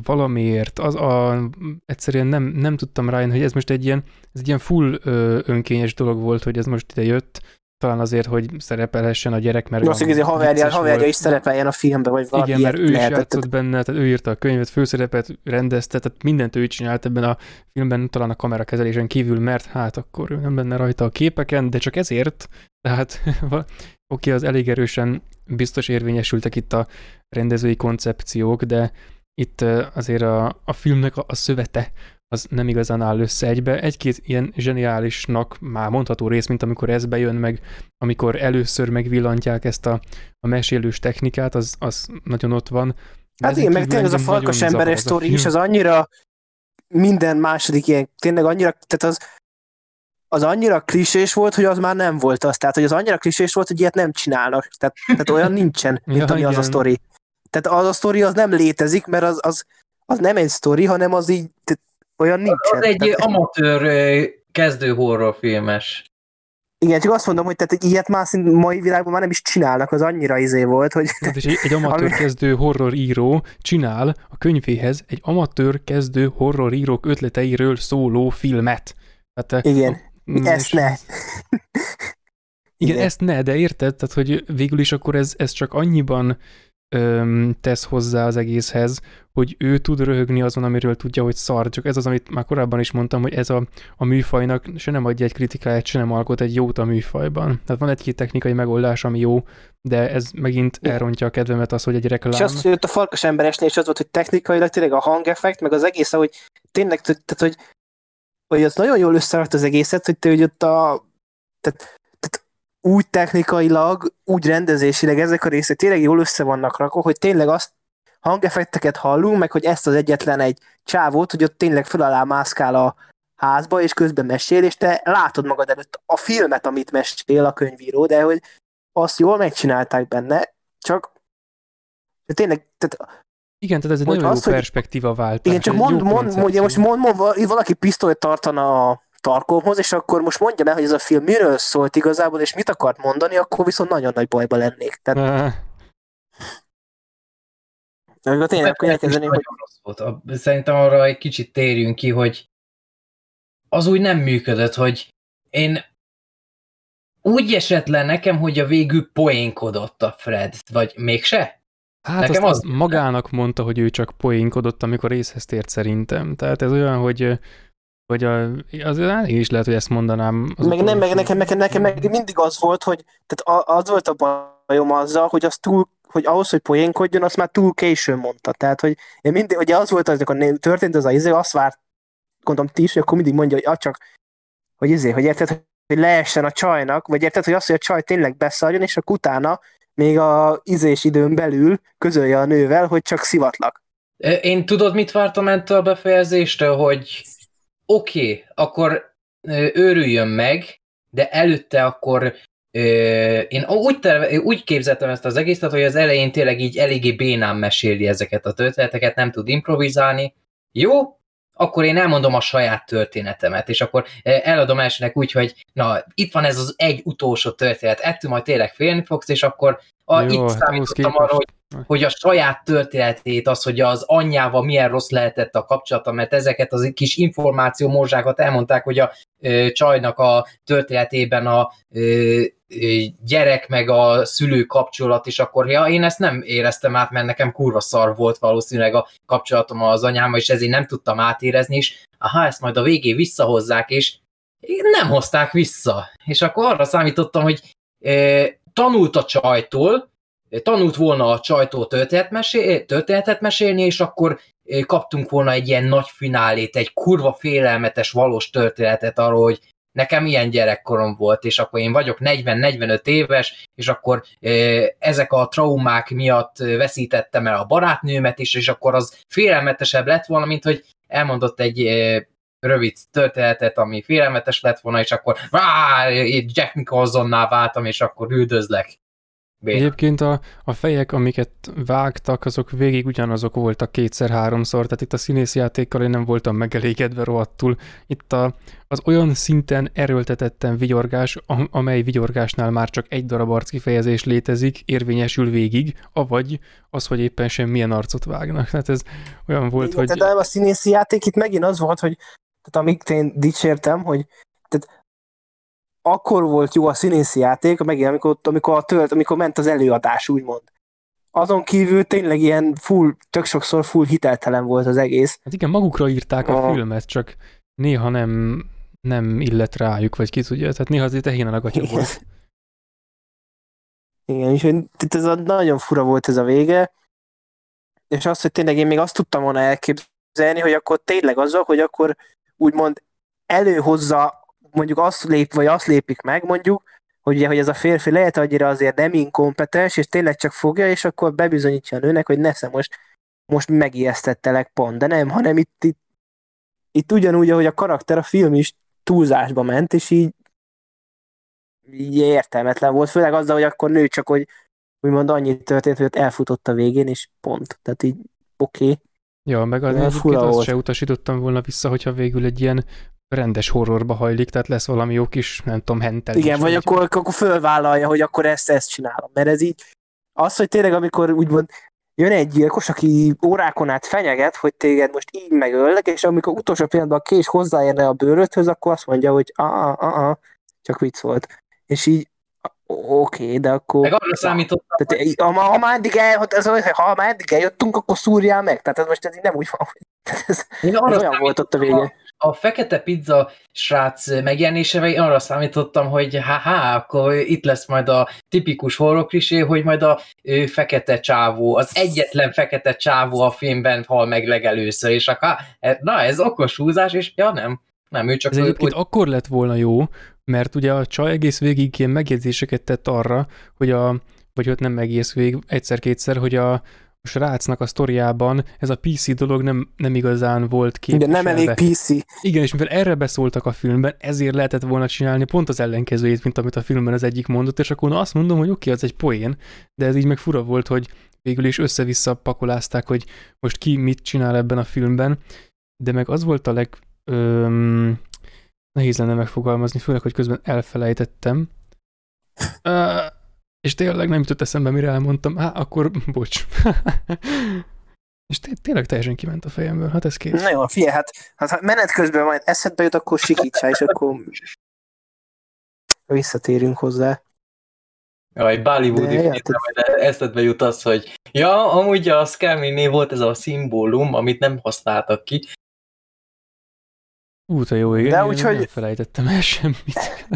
valamiért. Az a, egyszerűen nem, nem tudtam rájönni, hogy ez most egy ilyen, ez egy ilyen full ö, önkényes dolog volt, hogy ez most ide jött. Talán azért, hogy szerepelhessen a gyerek, mert... Most a haverja, haverja is szerepeljen a filmbe, vagy valami. Igen, mert ő is játszott benne, tehát ő írta a könyvet, főszerepet rendezte, tehát mindent ő csinált ebben a filmben, talán a kamerakezelésen kívül, mert hát akkor ő nem benne rajta a képeken, de csak ezért, tehát oké, okay, az elég erősen biztos érvényesültek itt a rendezői koncepciók, de itt azért a, a filmnek a, a szövete az nem igazán áll össze egybe. Egy-két ilyen zseniálisnak már mondható rész, mint amikor ez bejön meg, amikor először megvillantják ezt a, a mesélős technikát, az, az nagyon ott van. De hát igen, meg tényleg az a falkas emberes sztori is, az annyira minden második ilyen, tényleg annyira, tehát az, az annyira klisés volt, hogy az már nem volt az. Tehát, hogy az annyira klisés volt, hogy ilyet nem csinálnak. Tehát, tehát olyan nincsen, mint ja, ami igen. Az a sztori. Tehát az a sztori az nem létezik, mert az, az, az nem egy sztori, hanem az így, olyan nincsen. Az egy amatőr kezdő horrorfilmes. Igen, csak azt mondom, hogy tehát ilyet már mai világban már nem is csinálnak, az annyira izé volt, hogy... Tehát egy, egy amatőr kezdő horroríró csinál a könyvéhez egy amatőr kezdő horrorírók ötleteiről szóló filmet. Tehát, igen, m- ezt ne. Igen, ezt ne, de érted? Tehát, hogy végül is akkor ez, ez csak annyiban tesz hozzá az egészhez, hogy ő tud röhögni azon, amiről tudja, hogy szar. Csak ez az, amit már korábban is mondtam, hogy ez a, a műfajnak se nem adja egy kritikáját, se nem alkot egy jót a műfajban. Tehát van egy-két technikai megoldás, ami jó, de ez megint elrontja a kedvemet az, hogy egy reklám. És azt, hogy ott a farkas emberesnél is az volt, hogy technikailag tényleg a hangeffekt, meg az egész, ahogy tényleg, tehát hogy hogy az nagyon jól összerakta az egészet, hogy, te, hogy ott a... Tehát, tehát úgy technikailag, úgy rendezésileg ezek a részek tényleg jól össze vannak rakva, hogy tényleg azt hangeffekteket hallunk, meg hogy ezt az egyetlen egy csávót, hogy ott tényleg föl alá mászkál a házba, és közben mesél, és te látod magad előtt a filmet, amit mesél a könyvíró, de hogy azt jól megcsinálták benne, csak tényleg... Tehát, igen, tehát ez egy nagyon jó perspektívaváltás. Igen, csak mond, mond, mondja, most mond, mond, valaki pisztolyt tartana a tarkomhoz, és akkor most mondja meg, hogy ez a film miről szólt igazából, és mit akart mondani, akkor viszont nagyon nagy bajba lennék. Tehát... Akkor tényleg, akkor elkezdeném, hogy... Rossz volt. Szerintem arra egy kicsit térjünk ki, hogy az úgy nem működött, hogy én úgy esett le nekem, hogy a végül poénkodott a Fred, vagy mégse? Hát nekem azt az magának mondta, hogy ő csak poénkodott, amikor részhez tért szerintem. Tehát ez olyan, hogy, hogy a, az elég is lehet, hogy ezt mondanám. Meg nem, meg nekem, nekem, nekem meg mindig az volt, hogy tehát az volt a bajom azzal, hogy az túl, hogy ahhoz, hogy poénkodjon, azt már túl későn mondta. Tehát, hogy én mindig, ugye az volt, hogy történt az a izé, azt várt, gondolom ti is, hogy akkor mindig mondja, hogy ah, csak, hogy izé, hogy érted, hogy leessen a csajnak, vagy érted, hogy azt, hogy a csaj tényleg beszarjon, és akkor utána még a izés időn belül közölje a nővel, hogy csak szivatlak. Én tudod, mit vártam ettől a befejezéstől, hogy oké, okay, akkor őrüljön meg, de előtte akkor én úgy, terve, úgy képzeltem ezt az egészet, hogy az elején tényleg így eléggé bénán meséli ezeket a történeteket, nem tud improvizálni. Jó? Akkor én elmondom a saját történetemet, és akkor eladom elsőnek úgy, hogy na, itt van ez az egy utolsó történet, ettől majd tényleg félni fogsz, és akkor a, jó, itt számítottam arra, hogy, hogy a saját történetét, az, hogy az anyjával milyen rossz lehetett a kapcsolata, mert ezeket az kis információ morzsákat elmondták, hogy a ö, csajnak a történetében a ö, gyerek meg a szülő kapcsolat, és akkor ja, én ezt nem éreztem át, mert nekem kurva szar volt valószínűleg a kapcsolatom az anyámmal, és ezért nem tudtam átérezni, és aha, ezt majd a végén visszahozzák, és nem hozták vissza. És akkor arra számítottam, hogy e, tanult a csajtól, tanult volna a csajtól történetet mesélni, és akkor kaptunk volna egy ilyen nagy finálét, egy kurva félelmetes valós történetet arról, hogy nekem ilyen gyerekkorom volt, és akkor én vagyok negyven-negyvenöt éves, és akkor ezek a traumák miatt veszítettem el a barátnőmet is, és akkor az félelmetesebb lett volna, mint hogy elmondott egy rövid történetet, ami félelmetes lett volna, és akkor Jack Nicholsonná váltam, és akkor üldözlek. Béna. Egyébként a, a fejek, amiket vágtak, azok végig ugyanazok voltak kétszer-háromszor, tehát itt a színészjátékkal én nem voltam megelégedve rohadtul. Itt a, az olyan szinten erőltetetten vigyorgás, amely vigyorgásnál már csak egy darab arckifejezés létezik, érvényesül végig, avagy az, hogy éppen semmilyen arcot vágnak. Tehát ez olyan volt, igen, hogy... Tehát a színészjáték itt megint az volt, hogy tehát amíg én dicsértem, hogy... Tehát akkor volt jó a színészi játék, megint, amikor, amikor, a tört, amikor ment az előadás, úgymond. Azon kívül tényleg ilyen full, tök sokszor full hiteltelen volt az egész. Hát igen, magukra írták a, a filmet, csak néha nem, nem illett rájuk, vagy ki tudja, tehát néha azért tehén a lagatya volt. Igen, és itt ez a, nagyon fura volt ez a vége, és azt, hogy tényleg én még azt tudtam volna elképzelni, hogy akkor tényleg azzal, hogy akkor úgymond előhozza mondjuk azt lép, vagy azt lépik meg, mondjuk, hogy ugye, hogy ez a férfi lehet annyira azért nem inkompetens, és tényleg csak fogja, és akkor bebizonyítja a nőnek, hogy nesze, most, most megijesztettelek pont, de nem, hanem itt, itt, itt ugyanúgy, ahogy a karakter, a film is túlzásba ment, és így, így értelmetlen volt, főleg azzal, hogy akkor nő csak, hogy úgymond annyit történt, hogy ott elfutott a végén, és pont, tehát így oké. Okay. Ja, meg az egyébként azt se utasítottam volna vissza, hogyha végül egy ilyen rendes horrorba hajlik, tehát lesz valami jó kis, nem tudom, hentel. Igen, vagy akkor, akkor fölvállalja, hogy akkor ezt, ezt csinálom. Mert ez így, az, hogy tényleg amikor úgymond jön egy gyilkos, aki órákon át fenyeget, hogy téged most így megöllek, és amikor utolsó pillanatban a kés hozzáérne a bőrödhöz, akkor azt mondja, hogy a-a-a-a, csak vicc volt. És így oké, okay, de akkor... Meg arra számítottam. Tehát, ha, ha, már eddig el, ha már eddig eljöttünk, akkor szúrjál meg. Tehát ez most ez így nem úgy van. Ez, ez olyan volt ott a vége. A fekete pizza srác megjelenésével arra számítottam, hogy ha-ha, akkor itt lesz majd a tipikus horror klisé, hogy majd a ő, fekete csávó, az egyetlen fekete csávó a filmben hal meg legelőször, és akkor na, ez okos húzás, és ja nem. Nem, ő csak... Ez egyébként úgy... akkor lett volna jó, mert ugye a csaj egész végig ilyen megjegyzéseket tett arra, hogy a... vagy ott nem egész végig, egyszer-kétszer, hogy a, a srácnak a sztoriában ez a pé cé dolog nem, nem igazán volt képviselve. Igen, nem elég pé cé. Igen, és mivel erre beszóltak a filmben, ezért lehetett volna csinálni pont az ellenkezőjét, mint amit a filmben az egyik mondott, és akkor azt mondom, hogy oké, okay, az egy poén, de ez így meg fura volt, hogy végül is össze-vissza pakolázták, hogy most ki mit csinál ebben a filmben, de meg az volt a leg... Öm, nehéz lenne megfogalmazni, főleg, hogy közben elfelejtettem. Uh, és tényleg nem jutott eszembe, mire elmondtam, hát akkor bocs. És té- tényleg teljesen kiment a fejemből, hát ez kész. Na jó, figyelj, hát ha menet közben majd eszedbe jut, akkor sikítsál, és akkor visszatérünk hozzá. Jaj, Bollywoodi filmben majd eszedbe jut az, hogy ja, amúgy a Skerminél volt ez a szimbólum, amit nem használtak ki. Ú, te jó, igen, de úgy, hogy... nem felejtettem el semmit.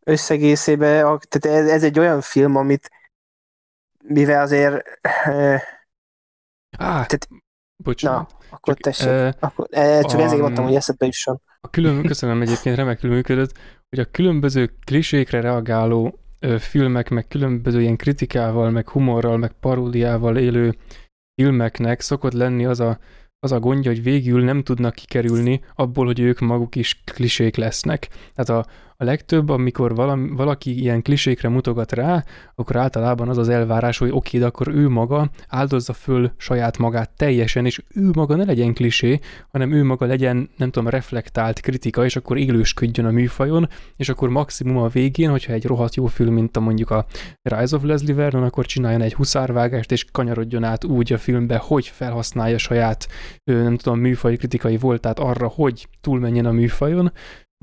Összegészében, tehát ez, ez egy olyan film, amit mivel azért... Eh, Á, tehát, bocsánat. Na, akkor csak, tessék. Eh, akkor, eh, csak a, ezért mondtam, hogy eszedbe jusson. A külön, köszönöm egyébként, remekül működött, hogy a különböző klisékre reagáló ö, filmek, meg különböző ilyen kritikával, meg humorral, meg paródiával élő filmeknek szokott lenni az a az a gondja, hogy végül nem tudnak kikerülni abból, hogy ők maguk is klisék lesznek. Tehát a, a legtöbb, amikor valami, valaki ilyen klisékre mutogat rá, akkor általában az az elvárás, hogy oké, de akkor ő maga áldozza föl saját magát teljesen, és ő maga ne legyen klisé, hanem ő maga legyen, nem tudom, reflektált kritika, és akkor élősködjön a műfajon, és akkor maximum a végén, hogyha egy rohadt jó film, mint a mondjuk a Rise of Leslie Vernon, akkor csináljon egy huszárvágást, és kanyarodjon át úgy a filmbe, hogy felhasználja saját, nem tudom, műfaj kritikai voltát arra, hogy túlmenjen a műfajon,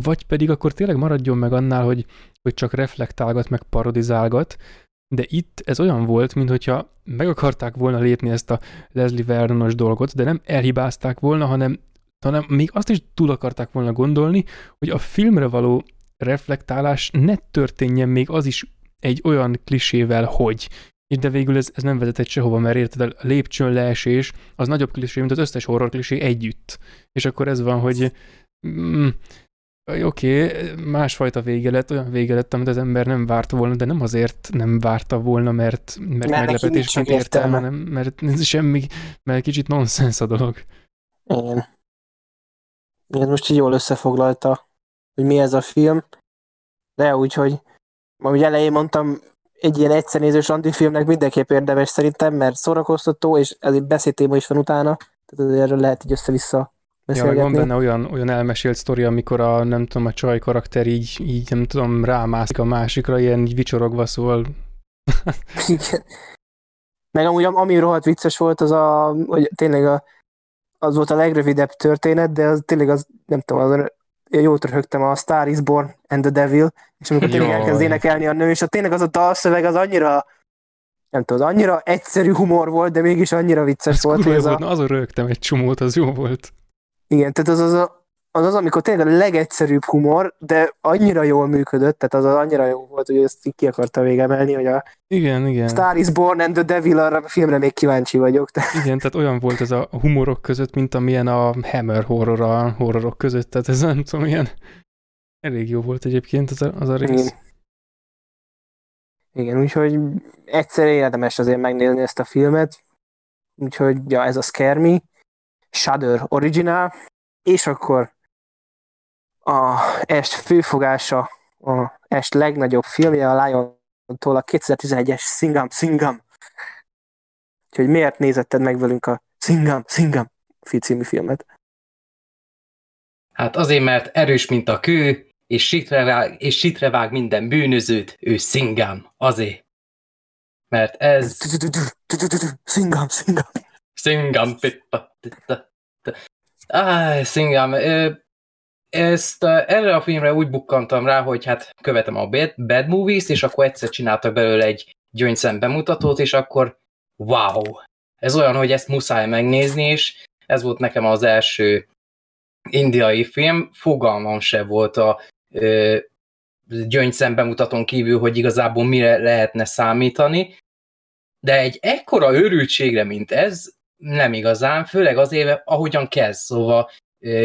vagy pedig akkor tényleg maradjon meg annál, hogy, hogy csak reflektálgat, meg parodizálgat, de itt ez olyan volt, mintha meg akarták volna lépni ezt a Leslie Vernonos dolgot, de nem elhibázták volna, hanem, hanem még azt is túl akarták volna gondolni, hogy a filmre való reflektálás ne történjen még az is egy olyan klisével, hogy... De végül ez, ez nem vezetett sehova, mert érted, a lépcsőn leesés az nagyobb klisé, mint az összes horror klisé együtt. És akkor ez van, hogy... Mm, Oké, okay, másfajta vége lett, olyan vége lett, amit az ember nem várt volna, de nem azért nem várta volna, mert, mert meglepetésként értelme, értelme. Nem, mert semmi, mert kicsit nonsens a dolog. Igen. Ez most így jól összefoglalta, hogy mi ez a film, de úgyhogy, ahogy elején mondtam, egy ilyen egyszernézős antifilmnek mindenképp érdemes szerintem, mert szórakoztató, és ez egy beszédtéma is van utána, tehát erről lehet így össze-vissza beszélgetni. Ja, van benne olyan, olyan elmesélt sztori, amikor a, nem tudom, a csaj karakter így, így nem tudom, rámászik a másikra, ilyen így vicsorogva szól. Igen. Meg amúgy, ami rohadt vicces volt, az a, hogy tényleg a, az volt a legrövidebb történet, de az tényleg az, nem tudom, az én jól röhögtem a Star is Born and the Devil, és amikor tényleg elkezd énekelni a nő, és a tényleg az a dalszöveg az annyira, nem tudom, az annyira egyszerű humor volt, de mégis annyira vicces ez volt. Hogy ez a... Na, azon röhögtem egy csomót, az jó volt. Igen, tehát az az, a, az, az amikor tényleg a legegyszerűbb humor, de annyira jól működött, tehát az, az annyira jó volt, hogy ezt ki akarta végemelni, hogy a igen, igen. Star is Born and the Devil, arra a filmre még kíváncsi vagyok. Tehát. Igen, tehát olyan volt ez a humorok között, mint amilyen a Hammer horror a horrorok között, tehát ez nem tudom, ilyen elég jó volt egyébként az a, az a rész. Igen. Igen, úgyhogy egyszerűen érdemes azért megnézni ezt a filmet, úgyhogy ja, ez a Skermi, Shudder Original, és akkor a est főfogása, a est legnagyobb filmje, a Lion-tól a kétezer-tizenegyes Singham, Singham. Úgyhogy miért nézetted meg velünk a Singham, Singham című filmet? Hát azért, mert erős, mint a kő, és sitre vág, és sitre vág minden bűnözőt, ő Singham, azért. Mert ez... Singham, Singham. Singham, pipa, tita, tita. Ah, Singham. Ezt erre a filmre úgy bukkantam rá, hogy hát követem a Bad, bad Movies-t, és akkor egyszer csináltak belőle egy gyöngyszem bemutatót, és akkor wow! Ez olyan, hogy ezt muszáj megnézni, és ez volt nekem az első indiai film. Fogalmam se volt a ö, gyöngyszem bemutatón kívül, hogy igazából mire lehetne számítani, de egy ekkora őrültségre, mint ez, nem igazán, főleg azért, ahogyan kezd, szóval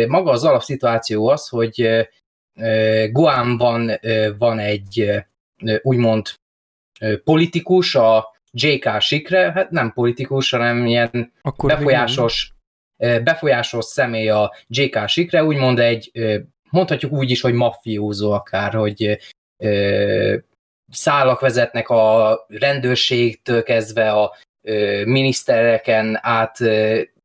maga az alapszituáció az, hogy Guamban van egy úgymond politikus, a dzsé ká sikre, hát nem politikus, hanem ilyen akkor befolyásos, befolyásos személy a dzsé ká sikre, úgymond egy, mondhatjuk úgy is, hogy maffiózó akár, hogy szálak vezetnek a rendőrségtől kezdve a minisztereken át,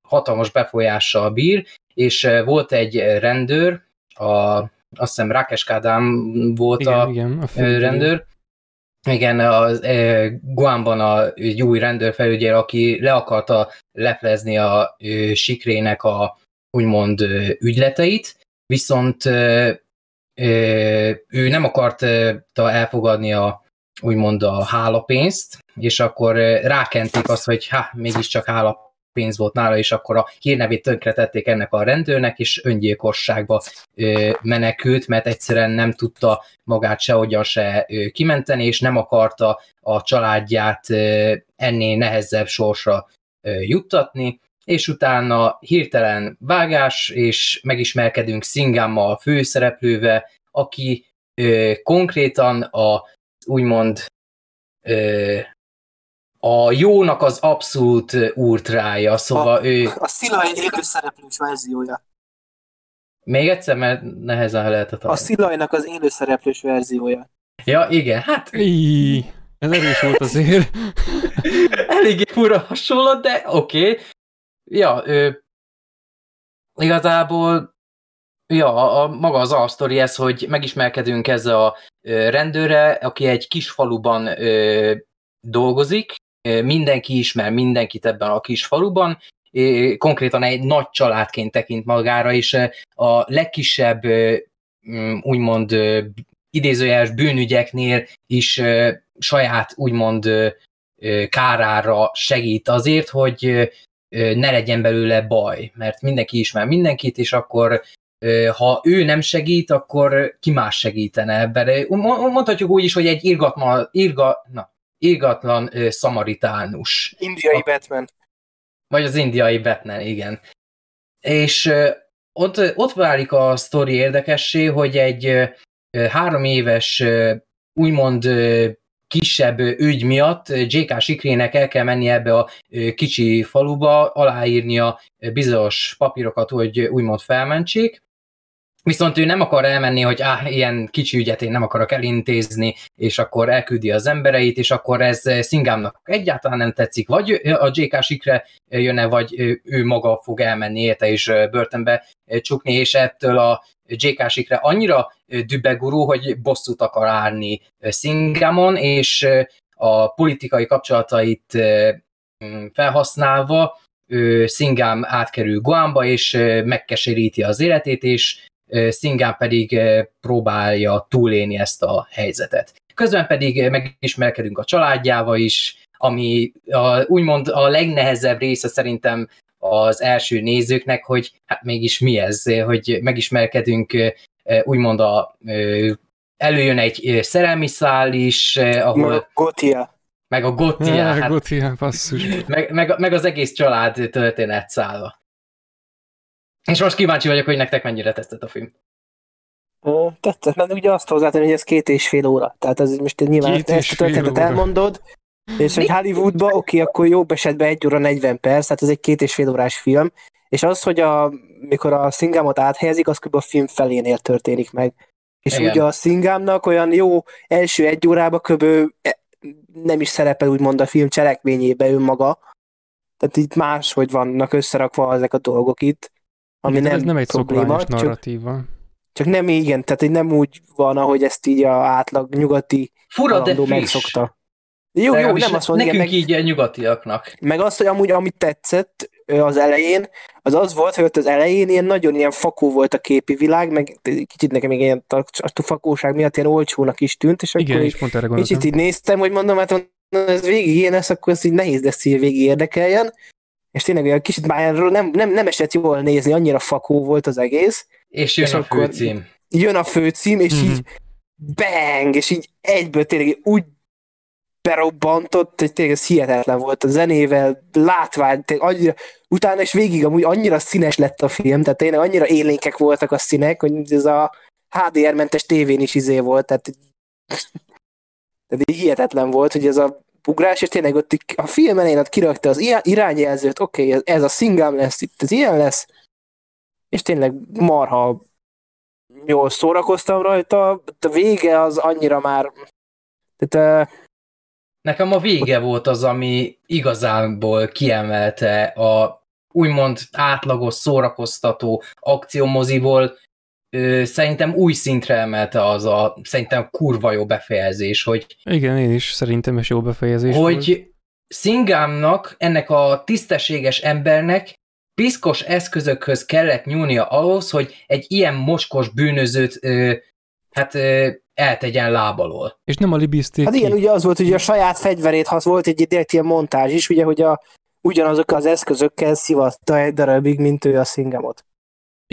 hatalmas befolyással bír, és volt egy rendőr, a, azt hiszem Rákes Kádám volt igen, a, igen, a rendőr, igen, az, e, Guamban a, egy új rendőrfelügyel, aki le akarta leplezni a e, sikrének a úgymond e, ügyleteit, viszont e, e, ő nem akarta elfogadni a úgymond a hálapénzt, és akkor e, rákentik azt, hogy há, mégiscsak hálapénz volt nála, és akkor a hírnevét tönkretették ennek a rendőrnek, és öngyilkosságba e, menekült, mert egyszerűen nem tudta magát sehogyan se e, kimenteni, és nem akarta a családját e, ennél nehezebb sorsra e, juttatni, és utána hirtelen vágás, és megismerkedünk Singhammal, a főszereplővel, aki ö, konkrétan a úgymond ö, a jónak az abszolút úrtrája, szóval a, ő... A szilai élőszereplős verziója. Még egyszer, mert nehezen lehetett találni. A szilainak az élőszereplős verziója. Ja, igen, hát... Íj, ez erős volt azért. Eléggé fura hasonlat, de oké. Okay. Ja, ő, igazából ja, a, a, maga az alapsztori ez, hogy megismerkedünk ezzel a ö, rendőre, aki egy kis faluban ö, dolgozik, ö, mindenki ismer mindenkit ebben a kis faluban, ö, konkrétan egy nagy családként tekint magára, és ö, a legkisebb ö, úgymond ö, idézőjeles bűnügyeknél is ö, saját úgymond ö, kárára segít azért, hogy ö, ne legyen belőle baj, mert mindenki ismer mindenkit, és akkor ha ő nem segít, akkor ki más segítene ebben. Mondhatjuk úgy is, hogy egy irgatlan, irga, na, irgatlan szamaritánus. Indiai a, Batman. Vagy az indiai Batman, igen. És ott, ott válik a sztori érdekessé, hogy egy három éves, úgymond kisebb ügy miatt dzsé ká sikrének el kell mennie ebbe a kicsi faluba, aláírnia bizonyos papírokat, hogy úgymond felmentsék. Viszont ő nem akar elmenni, hogy áh, ilyen kicsi ügyet én nem akarok elintézni, és akkor elküldi az embereit, és akkor ez Singhamnak egyáltalán nem tetszik, vagy a dzsé ká sikre jönne, vagy ő maga fog elmenni érte és börtönbe csukni, és ettől a dzsé ká sikre annyira dübegurú, hogy bosszút akar állni Singhamon, és a politikai kapcsolatait felhasználva Singham átkerül Guamban, és megkeseríti az életét, és Singham pedig próbálja túlélni ezt a helyzetet. Közben pedig megismerkedünk a családjával is, ami a, úgymond a legnehezebb része szerintem az első nézőknek, hogy hát mégis mi ez, hogy megismerkedünk, úgymond a, előjön egy szerelmi szál is, ahol... Meg a Gotia. Meg a Gotia. Ja, hát, Gotia, basszus. Meg, meg, meg az egész család történet szála. És most kíváncsi vagyok, hogy nektek mennyire tetszett a film. Ö, tetszett, mert ugye azt hozzátenni, hogy ez két és fél óra. Tehát ez most nyilván két ezt a történetet elmondod, és hogy Hollywoodban, oké, akkor jobb esetben egy óra negyven perc, tehát ez egy két és fél órás film, és az, hogy a, mikor a Singhamot áthelyezik, az kb. A film felénél történik meg. És igen. Ugye a Singhamnak olyan jó első egy órába kb. Nem is szerepel úgymond a film cselekményébe önmaga, tehát itt máshogy vannak összerakva ezek a dolgok itt, ami nem, ez nem egy szokványos narratíva. Csak, csak nem igen, tehát így nem úgy van, ahogy ezt így a átlag nyugati fura, de friss. Megszokta. Jó, de jó, nem azt mondja. Nekünk igen, így meg, a nyugatiaknak. Meg azt, hogy amúgy amit tetszett az elején, az az volt, hogy ott az elején ilyen nagyon ilyen fakó volt a képi világ, meg kicsit nekem még ilyen a fakóság miatt ilyen olcsónak is tűnt, és igen, akkor is pont erre gondoltam. Kicsit így néztem, hogy mondom, hát mondom, ez végig ilyen lesz, akkor ez így nehéz lesz, így végig érdekeljen. És tényleg olyan kicsit már nem, nem, nem esett jól nézni, annyira fakó volt az egész. És jön és a főcím. Jön a főcím, és mm-hmm. így bang, és így egyből tényleg úgy berobbantott, hogy tényleg ez hihetetlen volt a zenével, látvány, annyira, utána és végig amúgy annyira színes lett a film, tehát tényleg annyira élénkek voltak a színek, hogy ez a há dé er-mentes tévén is izé volt, tehát, tehát hihetetlen volt, hogy ez a ugrás, és tényleg ott a film elején ott kirakta az irányjelzőt, oké, okay, ez a szingám lesz, itt ez ilyen lesz, és tényleg marha jól szórakoztam rajta, de a vége az annyira már, tehát nekem a vége volt az, ami igazából kiemelte a úgymond átlagos, szórakoztató akciómoziból, ö, szerintem új szintre emelte az a szerintem kurva jó befejezés, hogy... Igen, én is szerintem is jó befejezés. Hogy volt. Szinghámnak, ennek a tisztességes embernek piszkos eszközökhöz kellett nyúlnia ahhoz, hogy egy ilyen moskos bűnözőt... Ö, hát... Ö, eltegyen láb alól. És nem alibizték. Hát igen, ugye az volt, hogy a saját fegyverét, ha volt egy direkt ilyen montázs is, ugye, hogy a, ugyanazok az eszközökkel szivatta egy darabig, mint ő a Szinghamot.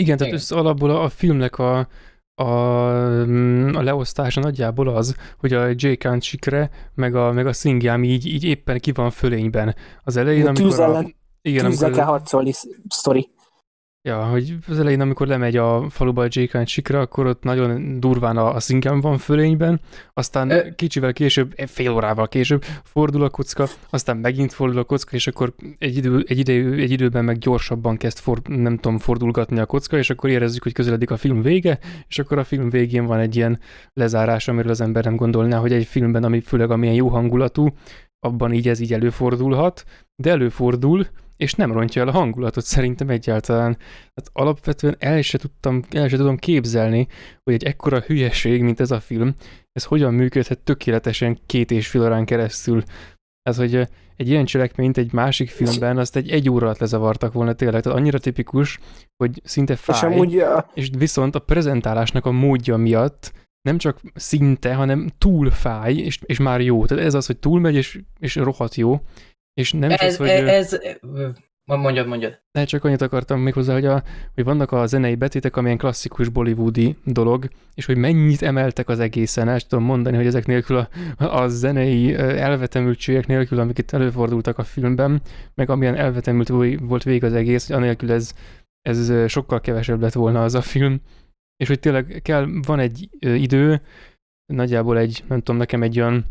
Igen, tehát össze alapból a, a filmnek a, a, a leosztása nagyjából az, hogy a J. Country-re, meg a, meg a Singham így, így éppen ki van fölényben. Az elején, a amikor a... Igen, tűzzel kell harcolni sztori. Ja, hogy az elején, amikor lemegy a faluba a J. Country-re, akkor ott nagyon durván a, a Singham van fölényben, aztán Ö... kicsivel később, fél órával később fordul a kocka, aztán megint fordul a kocka, és akkor egy, idő, egy, idő, egy időben meg gyorsabban kezd ford, nem tudom, fordulgatni a kocka, és akkor érezzük, hogy közeledik a film vége, és akkor a film végén van egy ilyen lezárás, amiről az ember nem gondolná, hogy egy filmben, ami főleg amilyen jó hangulatú, abban így ez így előfordulhat, de előfordul, és nem rontja el a hangulatot szerintem egyáltalán. Hát alapvetően el se tudtam, el se tudom képzelni, hogy egy ekkora hülyeség, mint ez a film, ez hogyan működhet tökéletesen két és fél órán keresztül. Hát, hogy egy ilyen cselekményt egy másik filmben azt egy egy óra alatt lezavartak volna tényleg, tehát annyira tipikus, hogy szinte fáj, és, és viszont a prezentálásnak a módja miatt nem csak szinte, hanem túl fáj, és, és már jó. Tehát ez az, hogy túlmegy, és, és rohadt jó. És nem ez, csak az, hogy... Ez, mondjad, mondjad. De csak annyit akartam még hozzá, hogy, a, hogy vannak a zenei betétek, amilyen klasszikus bollywoodi dolog, és hogy mennyit emeltek az egészen, el tudom mondani, hogy ezek nélkül a, a zenei elvetemültségek nélkül, amik itt előfordultak a filmben, meg amilyen elvetemült volt végig az egész, hogy anélkül ez, ez sokkal kevesebb lett volna az a film. És hogy tényleg kell, van egy idő, nagyjából egy, nem tudom, nekem egy olyan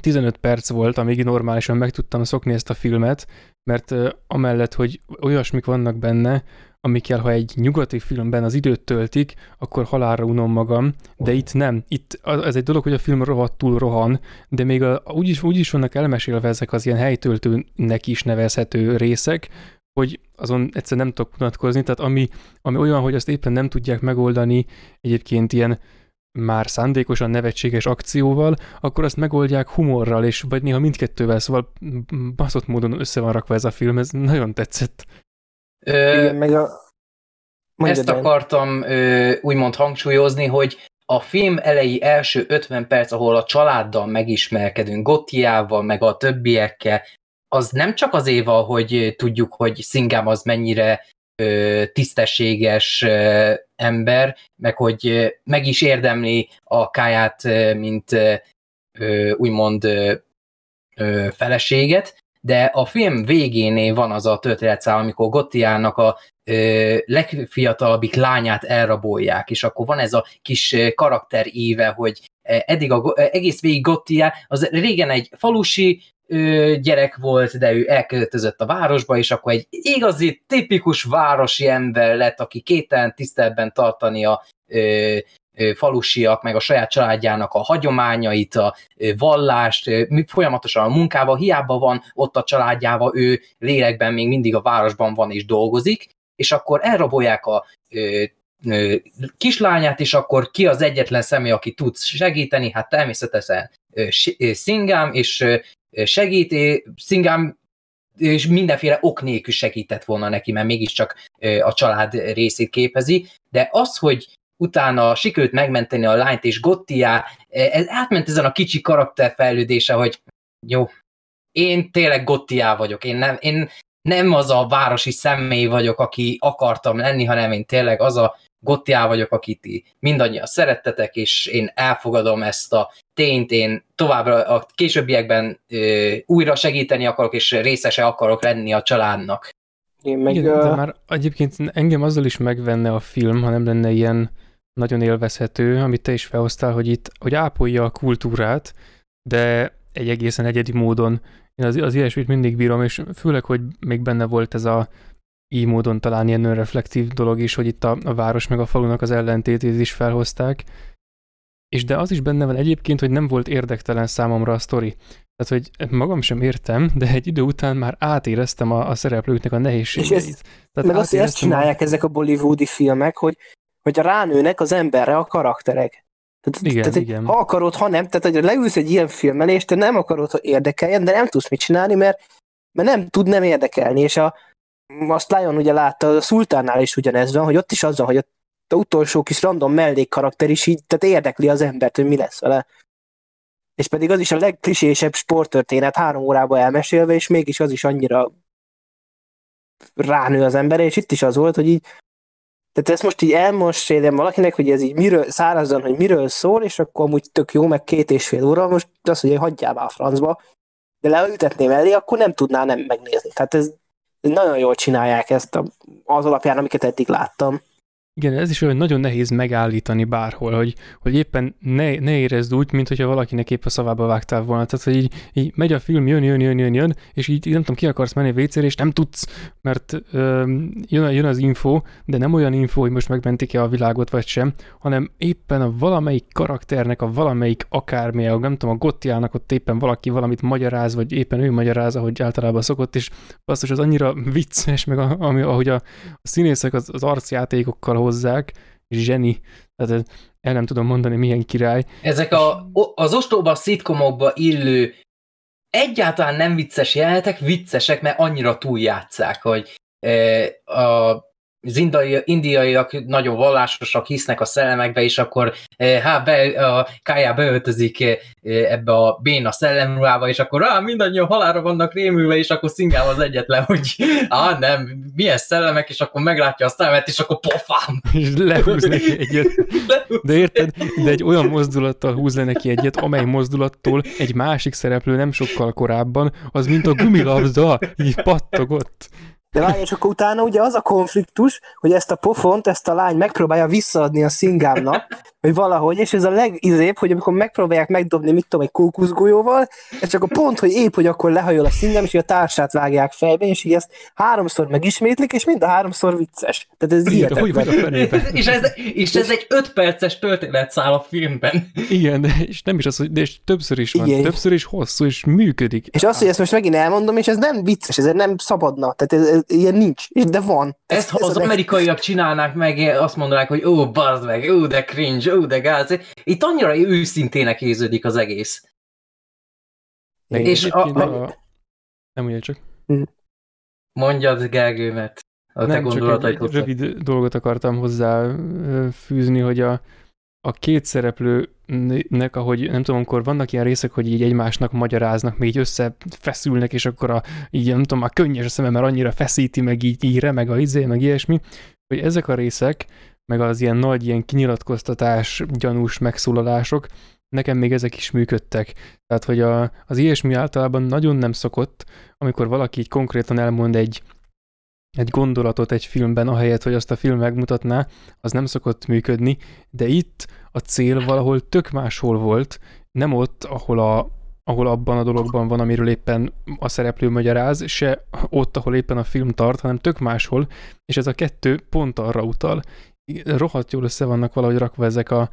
tizenöt perc volt, amíg normálisan meg tudtam szokni ezt a filmet, mert amellett, hogy olyasmik vannak benne, amikkel, ha egy nyugati filmben az időt töltik, akkor halálra unom magam, de itt nem. Itt az egy dolog, hogy a film rohadtul rohan, de még a, úgyis, úgyis vannak elmesélve ezek az ilyen helytöltőnek is nevezhető részek, hogy azon egyszer nem tudok unatkozni, tehát ami, ami olyan, hogy azt éppen nem tudják megoldani egyébként ilyen már szándékosan nevetséges akcióval, akkor azt megoldják humorral, és vagy néha mindkettővel, szóval baszott módon össze van rakva ez a film, ez nagyon tetszett. Ö, Igen, meg a... Ezt el. akartam ö, úgymond hangsúlyozni, hogy a film elejé első ötven perc, ahol a családdal megismerkedünk, Gottiával, meg a többiekkel, az nem csak az éva, hogy tudjuk, hogy Singham az mennyire ö, tisztességes ö, ember, meg hogy ö, meg is érdemli a káját, ö, mint ö, úgymond ö, ö, feleséget, de a film végénél van az a történetszál, amikor Gottiának a ö, legfiatalabbik lányát elrabolják, és akkor van ez a kis karakteríve, hogy eddig a, egész végig Gottiá, az régen egy falusi gyerek volt, de ő elköltözött a városba, és akkor egy igazi, tipikus városi ember lett, aki kételen tiszteletben tartani a ö, ö, falusiak, meg a saját családjának a hagyományait, a ö, vallást, ö, folyamatosan a munkával, hiába van ott a családjával, ő lélekben még mindig a városban van és dolgozik, és akkor elrabolják a ö, ö, kislányát, és akkor ki az egyetlen személy, aki tud segíteni, hát természetesen ö, ö, Singham, és ö, segít, Singham és mindenféle ok nélkül segített volna neki, mert mégiscsak a család részét képezi, de az, hogy utána sikerült megmenteni a lányt és Gottiá, ez átment ezen a kicsi karakterfejlődése, hogy jó, én tényleg Gottiá vagyok, én nem, én nem az a városi személy vagyok, aki akartam lenni, hanem én tényleg az a Gottiá vagyok, akit ti mindannyian szerettetek, és én elfogadom ezt a tényt, én továbbra a későbbiekben ö, újra segíteni akarok, és részese akarok lenni a családnak. Én meg, igen, de már egyébként engem azzal is megvenne a film, ha nem lenne ilyen nagyon élvezhető, amit te is felhoztál, hogy itt, hogy ápolja a kultúrát, de egy egészen egyedi módon. Én az, az ilyesmit mindig bírom, és főleg, hogy még benne volt ez a így módon talán ilyen önreflektív dolog is, hogy itt a, a város meg a falunak az ellentétét is felhozták. És de az is benne van egyébként, hogy nem volt érdektelen számomra a sztori. Tehát, hogy magam sem értem, de egy idő után már átéreztem a, a szereplőknek a nehézségeit. Ez, tehát meg azt, hogy ezt csinálják a... ezek a bollywoodi filmek, hogy, hogy ránőnek az emberre a karakterek. Tehát, igen, tehát, igen. Ha akarod, ha nem, tehát hogy leülsz egy ilyen filmmel, és te nem akarod, hogy érdekeljen, de nem tudsz mit csinálni, mert, mert nem tud nem érdekelni, és a azt Lion ugye látta, a Szultánnál is ugyanez van, hogy ott is azzal, hogy a utolsó kis random mellékkarakter is így, tehát érdekli az embert, hogy mi lesz vele. És pedig az is a legklisésebb sporttörténet három órába elmesélve, és mégis az is annyira ránő az emberre, és itt is az volt, hogy így, tehát ezt most így elmosélem valakinek, hogy ez így miről, szárazon, hogy miről szól, és akkor amúgy tök jó, meg két és fél óra, most azt, hogy hagyjál már a francba, de leültetném elé, akkor nem tudná nem megnézni. Tehát ez nagyon jól csinálják ezt a, az alapján, amiket eddig láttam. Igen, ez is olyan nagyon nehéz megállítani bárhol, hogy, hogy éppen ne, ne érezd úgy, mint hogyha valakinek épp a szavába vágtál volna. Tehát, hogy így, így megy a film, jön, jön, jön, jön, jön, és így nem tudom, ki akarsz menni a vécére, és nem tudsz, mert öm, jön, jön az info, de nem olyan info, hogy most megmentik-e a világot, vagy sem, hanem éppen a valamelyik karakternek, a valamelyik akármilyen, nem tudom, a Gottiának ott éppen valaki valamit magyaráz, vagy éppen ő magyaráz, ahogy általában szokott, és basszus, az annyira vicces, meg a, ami, ahogy a, a színészek az, az arcjátékokkal hozzák, zseni, tehát el nem tudom mondani, milyen király. Ezek a, az ostoba szitkomokba illő egyáltalán nem vicces jelenetek, viccesek, mert annyira túljátszák, hogy az indiai, indiaiak nagyon vallásosak, hisznek a szellemekbe, és akkor hát be, a kájá beöltözik ebbe a béna szellemruhába, és akkor á, mindannyian halálra vannak rémülve, és akkor Singham az egyetlen, hogy á, nem, milyen szellemek, és akkor meglátja a szellemet, és akkor pofám! És lehúz neki egyet. De érted? De egy olyan mozdulattal húz le neki egyet, amely mozdulattól egy másik szereplő nem sokkal korábban, az mint a gumilabda, így pattogott. De várj, és akkor utána ugye az a konfliktus, hogy ezt a pofont, ezt a lány megpróbálja visszaadni a Singhamnak, hogy valahogy, és ez a legizébb, hogy amikor megpróbálják megdobni, mit tudom, egy kókuszgolyóval, ez csak a pont, hogy épp, hogy akkor lehajol a Singham, és a társát vágják fejbe, és így ezt háromszor megismétlik, és mind a háromszor vicces. Tehát ez hihetetlen. és, ez, és ez egy öt perces történetszál a filmben. Igen, de és nem is az, hogy, de és többször is van, igen. Többször is hosszú, és működik. És azt, hogy ezt most megint elmondom, és ez nem vicces, ez nem szabadna. Tehát ez, ilyen nincs, de van. Ezt, ha ez az amerikaiak egy... csinálnák meg, azt mondanák, hogy ó, bazd meg, ó, de cringe, ó, de gáz. Itt annyira őszintének érződik az egész. Én és a... a... Nem ugye csak. Mondjad, Gergő, mert a te gondolataid. Rövid dolgot akartam hozzá fűzni, hogy a, a két szereplőnek, ahogy nem tudom, amikor vannak ilyen részek, hogy így egymásnak magyaráznak, még így összefeszülnek, és akkor a, így nem tudom, már könnyes a szemem, mert annyira feszíti, meg így, így remeg a izé, meg ilyesmi, hogy ezek a részek, meg az ilyen nagy ilyen kinyilatkoztatás, gyanús megszólalások, nekem még ezek is működtek. Tehát, hogy a, az ilyesmi általában nagyon nem szokott, amikor valaki így konkrétan elmond egy egy gondolatot egy filmben, ahelyett, hogy azt a film megmutatná, az nem szokott működni, de itt a cél valahol tök máshol volt, nem ott, ahol, a, ahol abban a dologban van, amiről éppen a szereplő magyaráz, se ott, ahol éppen a film tart, hanem tök máshol, és ez a kettő pont arra utal. Rohadt jól össze vannak valahogy rakva ezek a,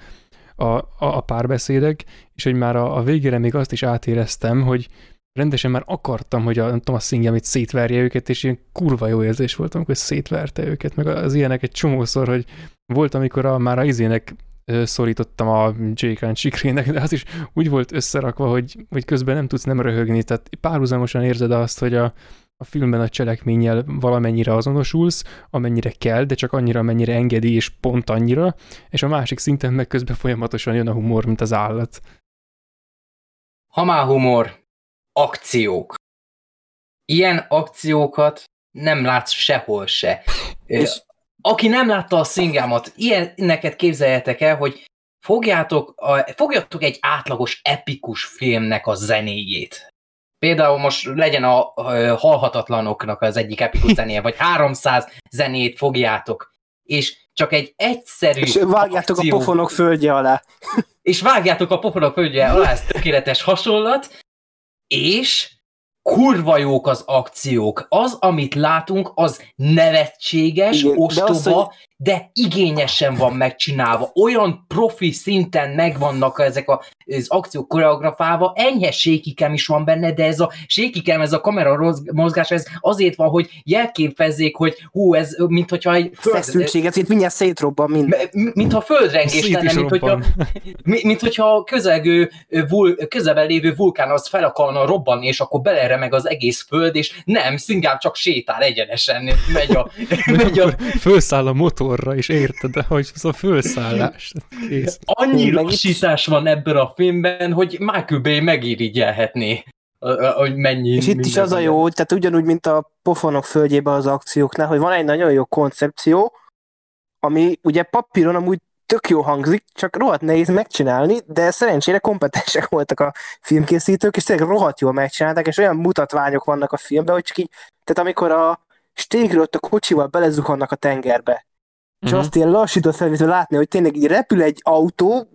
a, a párbeszédek, és hogy már a, a végére még azt is átéreztem, hogy rendesen már akartam, hogy a, nem tudom, a Singhamit szétverje őket, és ilyen kurva jó érzés volt, amikor szétverte őket, meg az ilyenek egy csomószor, hogy volt, amikor a, már a izének szorítottam a J K-n sikrének, de az is úgy volt összerakva, hogy, hogy közben nem tudsz nem röhögni, tehát párhuzamosan érzed azt, hogy a, a filmben a cselekménnyel valamennyire azonosulsz, amennyire kell, de csak annyira, amennyire engedi, és pont annyira, és a másik szinten meg közben folyamatosan jön a humor, mint az állat. Ha már humor, akciók. Ilyen akciókat nem látsz sehol se. És Aki nem látta a Singhamot, ilyeneket képzeljetek el, hogy fogjátok, a, fogjátok egy átlagos epikus filmnek a zenéjét. Például most legyen a, a, a Halhatatlanoknak az egyik epikus zenéje, vagy háromszáz zenét fogjátok, és csak egy egyszerű... És vágjátok akció, a pofonok földje alá. És vágjátok a pofonok földje alá, ez tökéletes hasonlat, és... kurva jók az akciók. Az, amit látunk, az nevetséges, igen, ostoba, de, az, hogy... de igényesen van megcsinálva. Olyan profi szinten megvannak ezek a, az akciók koreografálva, enyhe shaky-cam is van benne, de ez a shaky-cam, ez a kamera mozgás, ez azért van, hogy jelképezzék, hogy hú, ez mint hogyha egy... Föld... Feszültség, ez itt mindjárt szétrobban minden. Mintha földrengés lenne, mint hogyha, mint hogyha a közelgő, közelben lévő vulkán az fel akarna robbanni, és akkor belerre meg az egész föld, és nem, Singham csak sétál egyenesen, megy a... megy a... Fölszáll a motorra, és érted, de hogy az a fölszállás. Kész. Annyi lassítás van ebben a filmben, hogy már kb. Megirigyelhetné, hogy mennyi... És itt is az a jó, tehát ugyanúgy, mint a pofonok földjében az akcióknál, hogy van egy nagyon jó koncepció, ami ugye papíron amúgy tök jó hangzik, csak rohadt nehéz megcsinálni, de szerencsére kompetensek voltak a filmkészítők, és tényleg rohadt jól megcsinálták, és olyan mutatványok vannak a filmben, hogy csak így, tehát amikor a stégről ott a kocsival belezuhannak a tengerbe, és uh-huh. azt ilyen lassított felvétől látni, hogy tényleg így repül egy autó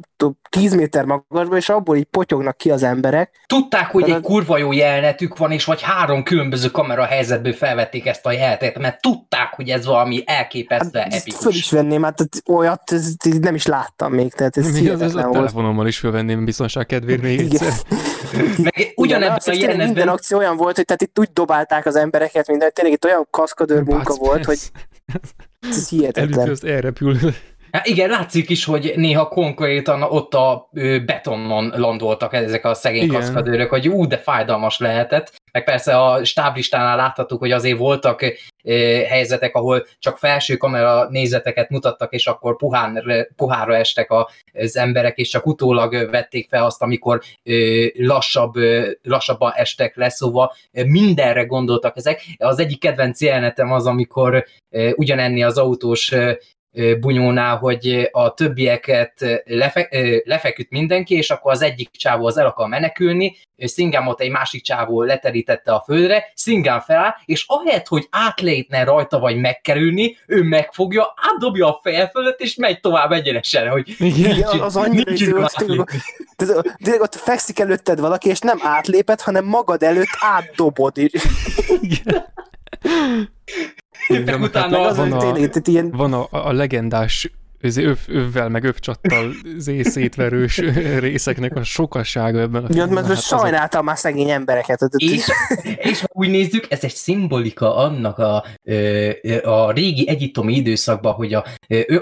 tíz méter magasba, és abból így potyognak ki az emberek. Tudták, hogy tehát egy az... kurva jó jelenetük van, és vagy három különböző kamera helyzetből felvették ezt a jelenetet, mert tudták, hogy ez valami elképesztő hát, epikus. Föl is venném, hát olyat ezt nem is láttam még, tehát ez hihetetlen volt. Telefonommal is fölvenném biztonság kedvéért még egyszer. Meg ugyanebben a jelenetben... Minden akció olyan volt, hogy tehát itt úgy dobálták az embereket, minden, hogy tényleg itt olyan kaszkadőr munka volt, hogy... Ez hihetetlen. Előközt elrepül. Hát igen, látszik is, hogy néha konkrétan ott a betonon landoltak ezek a szegény igen. kaszkadőrök, hogy ú, de fájdalmas lehetett. Meg persze a stáblistánál láthattuk, hogy azért voltak helyzetek, ahol csak felső kamera nézeteket mutattak, és akkor puhán, puhára estek az emberek, és csak utólag vették fel azt, amikor lassabb, lassabban estek le, szóval mindenre gondoltak ezek. Az egyik kedvenc jelenetem az, amikor ugyanenni az autós bunyónál, hogy a többieket lefe- lefeküdt mindenki, és akkor az egyik csávó az el akar menekülni, Singhamot egy másik csávó leterítette a földre, Singham feláll, és ahelyett, hogy átlépne rajta, vagy megkerülni, ő megfogja, átdobja a feje fölött, és megy tovább egyenesen, hogy igen, az annyira jó. Tényleg ott fekszik előtted valaki, és nem átléped, hanem magad előtt átdobod. Igen. Én utána az, van, a, ilyen... van a, a legendás öv, övvel, meg övcsattal szétverős részeknek a sokasága ebben a filmben. Ja, mert hát sajnáltam az... már szegény embereket. És, és ha úgy nézzük, ez egy szimbolika annak a, a régi egyiptomi időszakban, hogy a,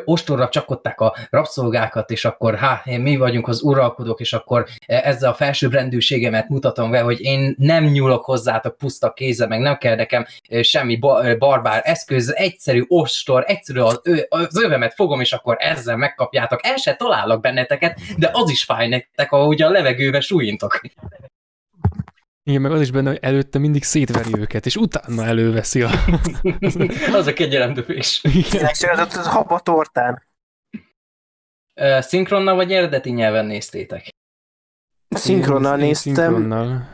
ostorra csapkodták a rabszolgákat, és akkor hát mi vagyunk az uralkodók, és akkor ezzel a felsőbbrendűségemet mutatom be, hogy én nem nyúlok hozzátok puszta kézzel, meg nem kell nekem semmi barbár eszköz, egyszerű ostor, egyszerű az, az övemet fogom, és akkor ezzel megkapjátok, el se találok benneteket, de az is fáj nektek, ahogy a levegőbe súlyintok. Igen, meg az is benne, hogy előtte mindig szétveri őket, és utána előveszi a... az a kegyelemdöfés. Tényleg, sőt, az hab a tortán. Szinkronnal vagy eredeti nyelven néztétek? Szinkronnal néztem. Szinkronnal.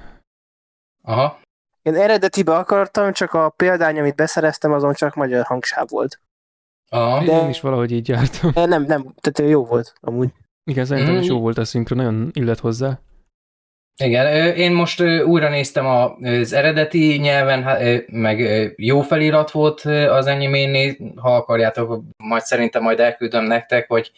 Aha. Én eredetibe akartam, csak a példány, amit beszereztem, azon csak magyar hangsáv volt. Ah, de én is valahogy így jártam. Nem, nem, tehát jó volt amúgy. Igen, szerintem mm. is jó volt a szinkron, nagyon illet hozzá. Igen, én most újra néztem az eredeti nyelven, meg jó felirat volt az enyémén, ha akarjátok, majd szerintem majd elküldöm nektek, hogy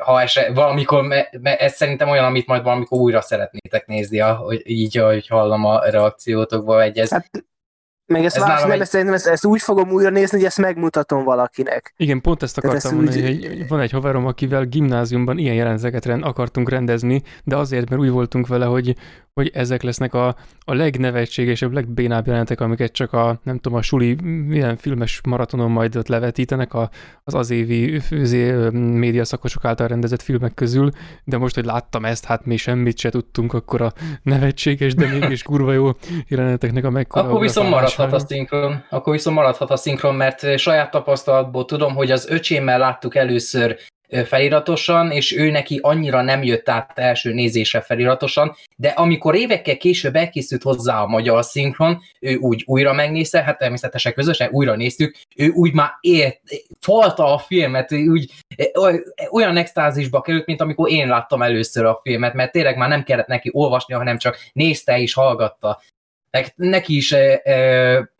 ha eset, valamikor, ez szerintem olyan, amit majd valamikor újra szeretnétek nézni, ahogy, így, ahogy hallom a reakciótokba, egy ez... Hát... Meg ezt, ez más, nem, egy... ezt, ezt, ezt úgy fogom újra nézni, hogy ezt megmutatom valakinek. Igen, pont ezt akartam ezt mondani, úgy... hogy van egy haverom, akivel gimnáziumban ilyen jeleneteket rend, akartunk rendezni, de azért, mert úgy voltunk vele, hogy, hogy ezek lesznek a, a legnevetségesebb, legbénább jelenetek, amiket csak a, nem tudom, a suli ilyen filmes maratonon majd ott levetítenek a, az az évi médiaszakosok által rendezett filmek közül, de most, hogy láttam ezt, hát mi semmit se tudtunk akkor a nevetséges, de mégis kurva jó jeleneteknek a megkoreografálásról. maradhat a szinkron, akkor viszont maradhat a szinkron, mert saját tapasztalatból tudom, hogy az öcsémmel láttuk először feliratosan, és ő neki annyira nem jött át első nézésre feliratosan, de amikor évekkel később elkészült hozzá a magyar szinkron, ő úgy újra megnézte, hát természetesen közösen újra néztük, ő úgy már ért, falta a filmet, úgy olyan extázisba került, mint amikor én láttam először a filmet, mert tényleg már nem kellett neki olvasni, hanem csak nézte és hallgatta. Neki is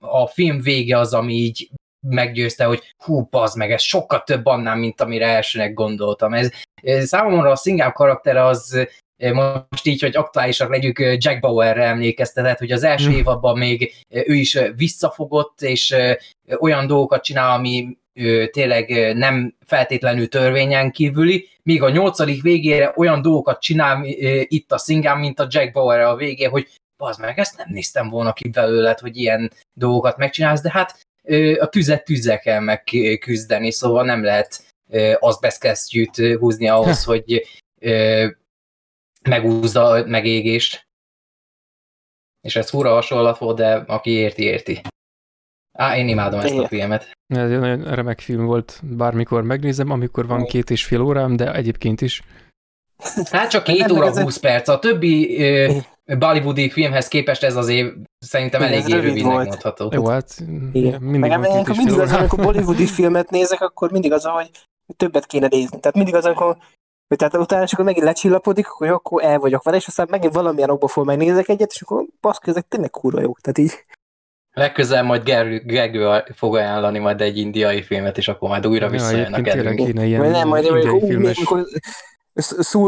a film vége az, ami így meggyőzte, hogy hú, bazd meg, ez sokkal több annál, mint amire elsőnek gondoltam. Ez, ez számomra a Singham karaktere az most így, hogy aktuálisak legyük, Jack Bauerre emlékeztetett, hogy az első mm. évadban még ő is visszafogott, és olyan dolgokat csinál, ami tényleg nem feltétlenül törvényen kívüli, míg a nyolcadik végére olyan dolgokat csinál itt a Singham, mint a Jack Bauerre a végén, hogy bazd meg, ezt nem néztem volna ki belőled, hogy ilyen dolgokat megcsinálsz, de hát a tüzet tüzzel kell megküzdeni, szóval nem lehet azt beszkesztyűt húzni ahhoz, hogy megúzza a megégést. És ez fura hasonlat volt, de aki érti, érti. Á, én imádom ezt a filmet. Ez egy nagyon remek film volt, bármikor megnézem, amikor van két és fél órám, de egyébként is. Hát csak két óra, húsz perc. A többi bollywoodi filmhez képest ez az év szerintem elég rövidnek mondható. Jó, hát mindig van két és fél óra. Amikor bollywoodi filmet nézek, akkor mindig az, hogy többet kéne nézni. Tehát mindig az, amikor tehát utána csak megint lecsillapodik, hogy akkor el vagyok vele, és aztán megint valamilyen okba fog megnézek egyet, és akkor baszki, ezek tényleg kurva jók. Tehát így. Legközelebb majd Gergő fog ajánlani majd egy indiai filmet, és akkor majd újra visszajönnek előbb.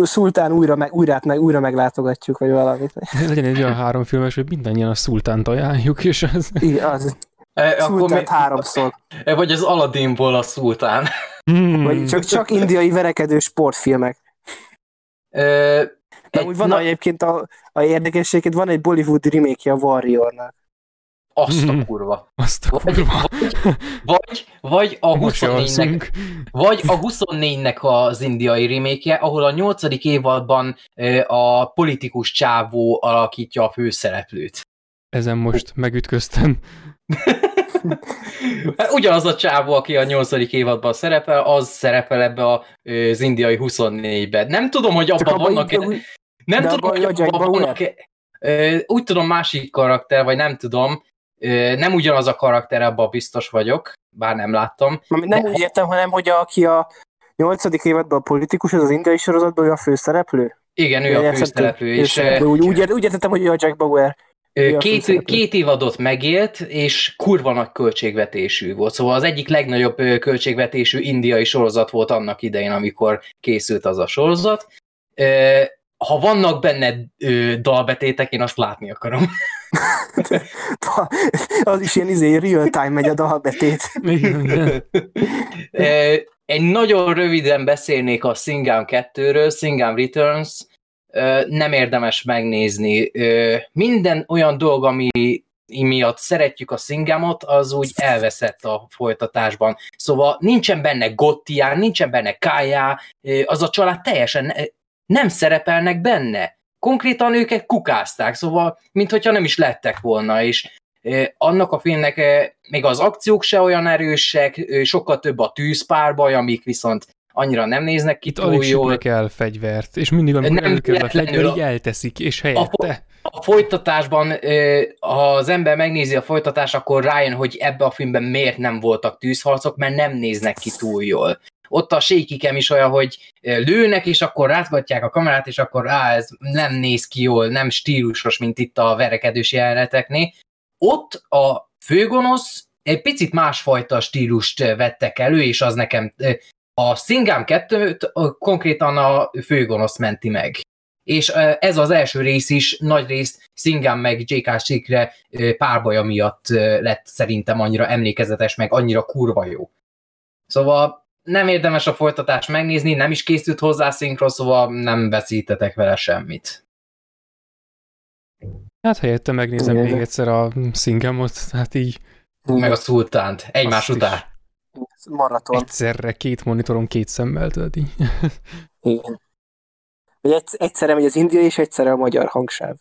Szultán újra, meg, újrát, meg, újra meglátogatjuk, vagy valamit. Legyen egy olyan három filmes, hogy mindannyian a Szultánt ajánljuk, és az... Igen, az. E, Szultánt háromszor. E, vagy az Aladdinból a Szultán. Hmm. Vagy csak, csak indiai verekedő sportfilmek. E, de úgy van na... egyébként a, a érdekességként, van egy Bollywood remake-je a Warriornak. Azt a kurva. Azt a kurva. Vagy, vagy, vagy, a huszonnégynek, vagy a huszonnégynek az indiai remake-je, ahol a nyolcadik évadban a politikus csávó alakítja a főszereplőt. Ezen most megütköztem. Ugyanaz a csávó, aki a nyolcadik évadban szerepel, az szerepel ebbe az indiai huszonnégyben. Nem tudom, hogy abban vannak... Úgy... Nem tudom, hogy abban vannak... Úgy tudom, másik karakter, vagy nem tudom, nem ugyanaz a karakter, abban biztos vagyok, bár nem láttam. Nem de... úgy értem, hanem, hogy aki a nyolcadik évadban a politikus, az az indiai sorozatban, ő a főszereplő. Igen, ő, ő a főszereplő. És... És... Úgy, úgy értettem, hogy ő a Jack Bauer. Két, két évadot megélt, és kurva nagy költségvetésű volt. Szóval az egyik legnagyobb költségvetésű indiai sorozat volt annak idején, amikor készült az a sorozat. Ha vannak benne ö, dalbetétek, én azt látni akarom. Az is ilyen izé, real-time megy a dalbetét. Egy nagyon röviden beszélnék a Singham kettőről, Singham Returns. Nem érdemes megnézni. Minden olyan dolog, ami miatt szeretjük a Singhamot, az úgy elveszett a folytatásban. Szóval nincsen benne Gottián, nincsen benne Kájá, az a család teljesen... nem szerepelnek benne. Konkrétan őket kukázták, szóval, minthogyha nem is lettek volna, és annak a filmnek még az akciók se olyan erősek, sokkal több a tűzpárbaj, amik viszont annyira nem néznek ki itt túl jól. Itt el fegyvert, és mindig amikor előkerül a fegyver, így elteszik, és helyette. A folytatásban, ha az ember megnézi a folytatást, akkor rájön, hogy ebbe a filmben miért nem voltak tűzharcok, mert nem néznek ki túl jól. Ott a sékikem is olyan, hogy lőnek, és akkor rázgatják a kamerát, és akkor á, ez nem néz ki jól, nem stílusos, mint itt a verekedős jeleneteknél. Ott a főgonosz egy picit másfajta stílust vettek elő, és az nekem a Singham kettőt konkrétan a főgonosz menti meg. És ez az első rész is nagy részt Singham meg dzsé ká Sikre párbaja miatt lett szerintem annyira emlékezetes, meg annyira kurva jó. Szóval nem érdemes a folytatást megnézni, nem is készült hozzá szinkron, szóval nem veszítetek vele semmit. Hát helyette megnézem igen, még egyszer a Singhamot, hát így... Meg a Szultánt, egymás után. Maraton. Egyszerre, két monitoron, két szemmel, tehát így. Igen. Egyszerre megy az indiai, és egyszerre a magyar hangsáv.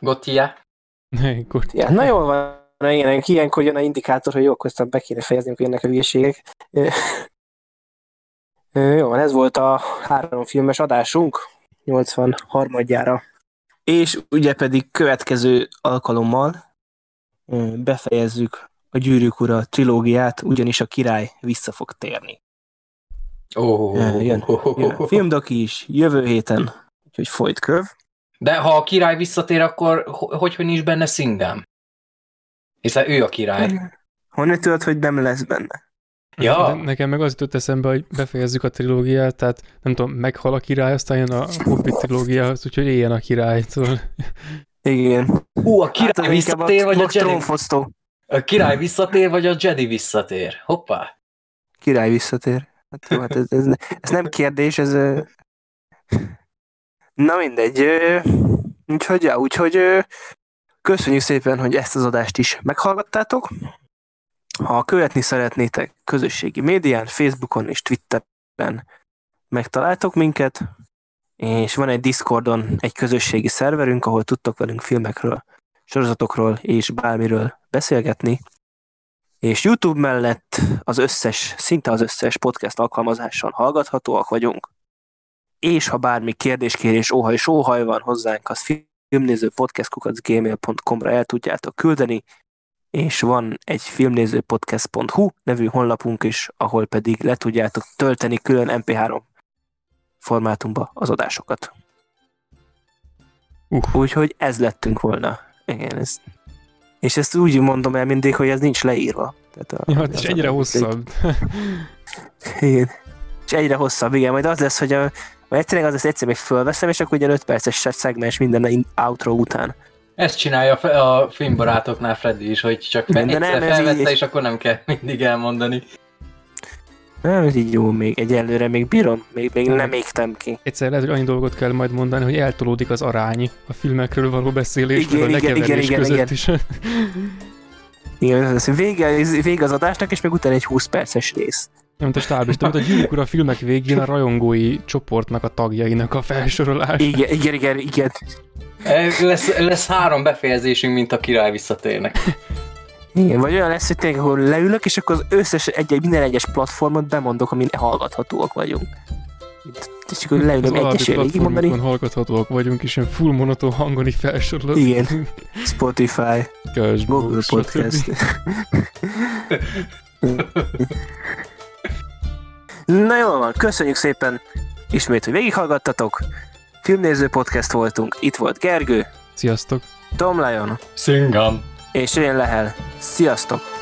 Gotia. Ja, na jól van, ilyenek, ilyenkor jön a indikátor, hogy jó, akkor aztán be kéne fejezni, amikor jönnek a hülyeségek. Jó van, ez volt a három filmes adásunk nyolcvanharmadjára. És ugye pedig következő alkalommal befejezzük a Gyűrűk Ura trilógiát, ugyanis a király vissza fog térni. Oh, jön, jön a Filmdoki is jövő héten, úgyhogy folyt köv. De ha a király visszatér, akkor hogy, hogy nincs benne Singham? Hiszen ő a király. Honnan tudod, hogy nem lesz benne? Ja. De nekem meg az jutott eszembe, hogy befejezzük a trilógiát, tehát nem tudom, meghal a király, aztán jön a Hobbit trilógia, úgyhogy éljen a király. Szóval. Igen. Ú, a király hát, visszatér, a, vagy a Jedi... A király visszatér, vagy a Jedi visszatér? Hoppá! Király visszatér. Hát, hát ez, ez, ez nem kérdés, ez... Na mindegy. Úgyhogy, ja, úgyhogy köszönjük szépen, hogy ezt az adást is meghallgattátok. Ha követni szeretnétek közösségi médián, Facebookon és Twitteren megtaláltok minket, és van egy Discordon egy közösségi szerverünk, ahol tudtok velünk filmekről, sorozatokról és bármiről beszélgetni, és YouTube mellett az összes, szinte az összes podcast alkalmazáson hallgathatóak vagyunk, és ha bármi kérdéskérés, óhaj, sóhaj van hozzánk, az filmnézőpodcast kukac gmail pont com-ra el tudjátok küldeni, és van egy filmnézőpodcast pont hu nevű honlapunk is, ahol pedig le tudjátok tölteni külön em pé három formátumba az adásokat. Uh. Úgyhogy ez lettünk volna. Igen, ez. És ezt úgy mondom el mindig, hogy ez nincs leírva. Tehát a, ja, hát és egyre a... hosszabb. Igen. És egyre hosszabb, igen. Majd az lesz, hogy a... egyszerűen az lesz, egyszer még fölveszem, és akkor ugye öt perces szegmens minden outro után. Ezt csinálja a filmbarátoknál Freddy is, hogy csak fel, nem, felvette, és akkor nem kell mindig elmondani. Nem, ez így jó, még egyelőre még bírom, még, még nem. nem égtem ki. Egyszer lehet, hogy annyi dolgot kell majd mondani, hogy eltolódik az arány a filmekről való beszélésről, a lekeverés igen, között igen. is. Igen, az vége, vége az adásnak, és még utána egy húsz perces rész. Nem, mint a stáb is, tehát a Gyűrűk Ura filmek végén a rajongói csoportnak, a tagjainak a felsorolása. Igen, igen, igen, igen. Lesz, lesz három befejezésünk, mint a király visszatérnek. Igen, vagy olyan lesz, hogy tényleg, ahol leülök, és akkor az összes, egy, minden egyes platformot bemondok, amin hallgathatóak vagyunk. És csak, hogy leülöm egyesével végigmondani. Az hallgathatóak vagyunk, és ilyen full monoton hangon így felsorolod. Igen. Spotify. Google Podcast. Na jól van, köszönjük szépen ismét, hogy végighallgattatok. Filmnéző podcast voltunk. Itt volt Gergő. Sziasztok. Tom Lion. Singham. És én Lehel. Sziasztok.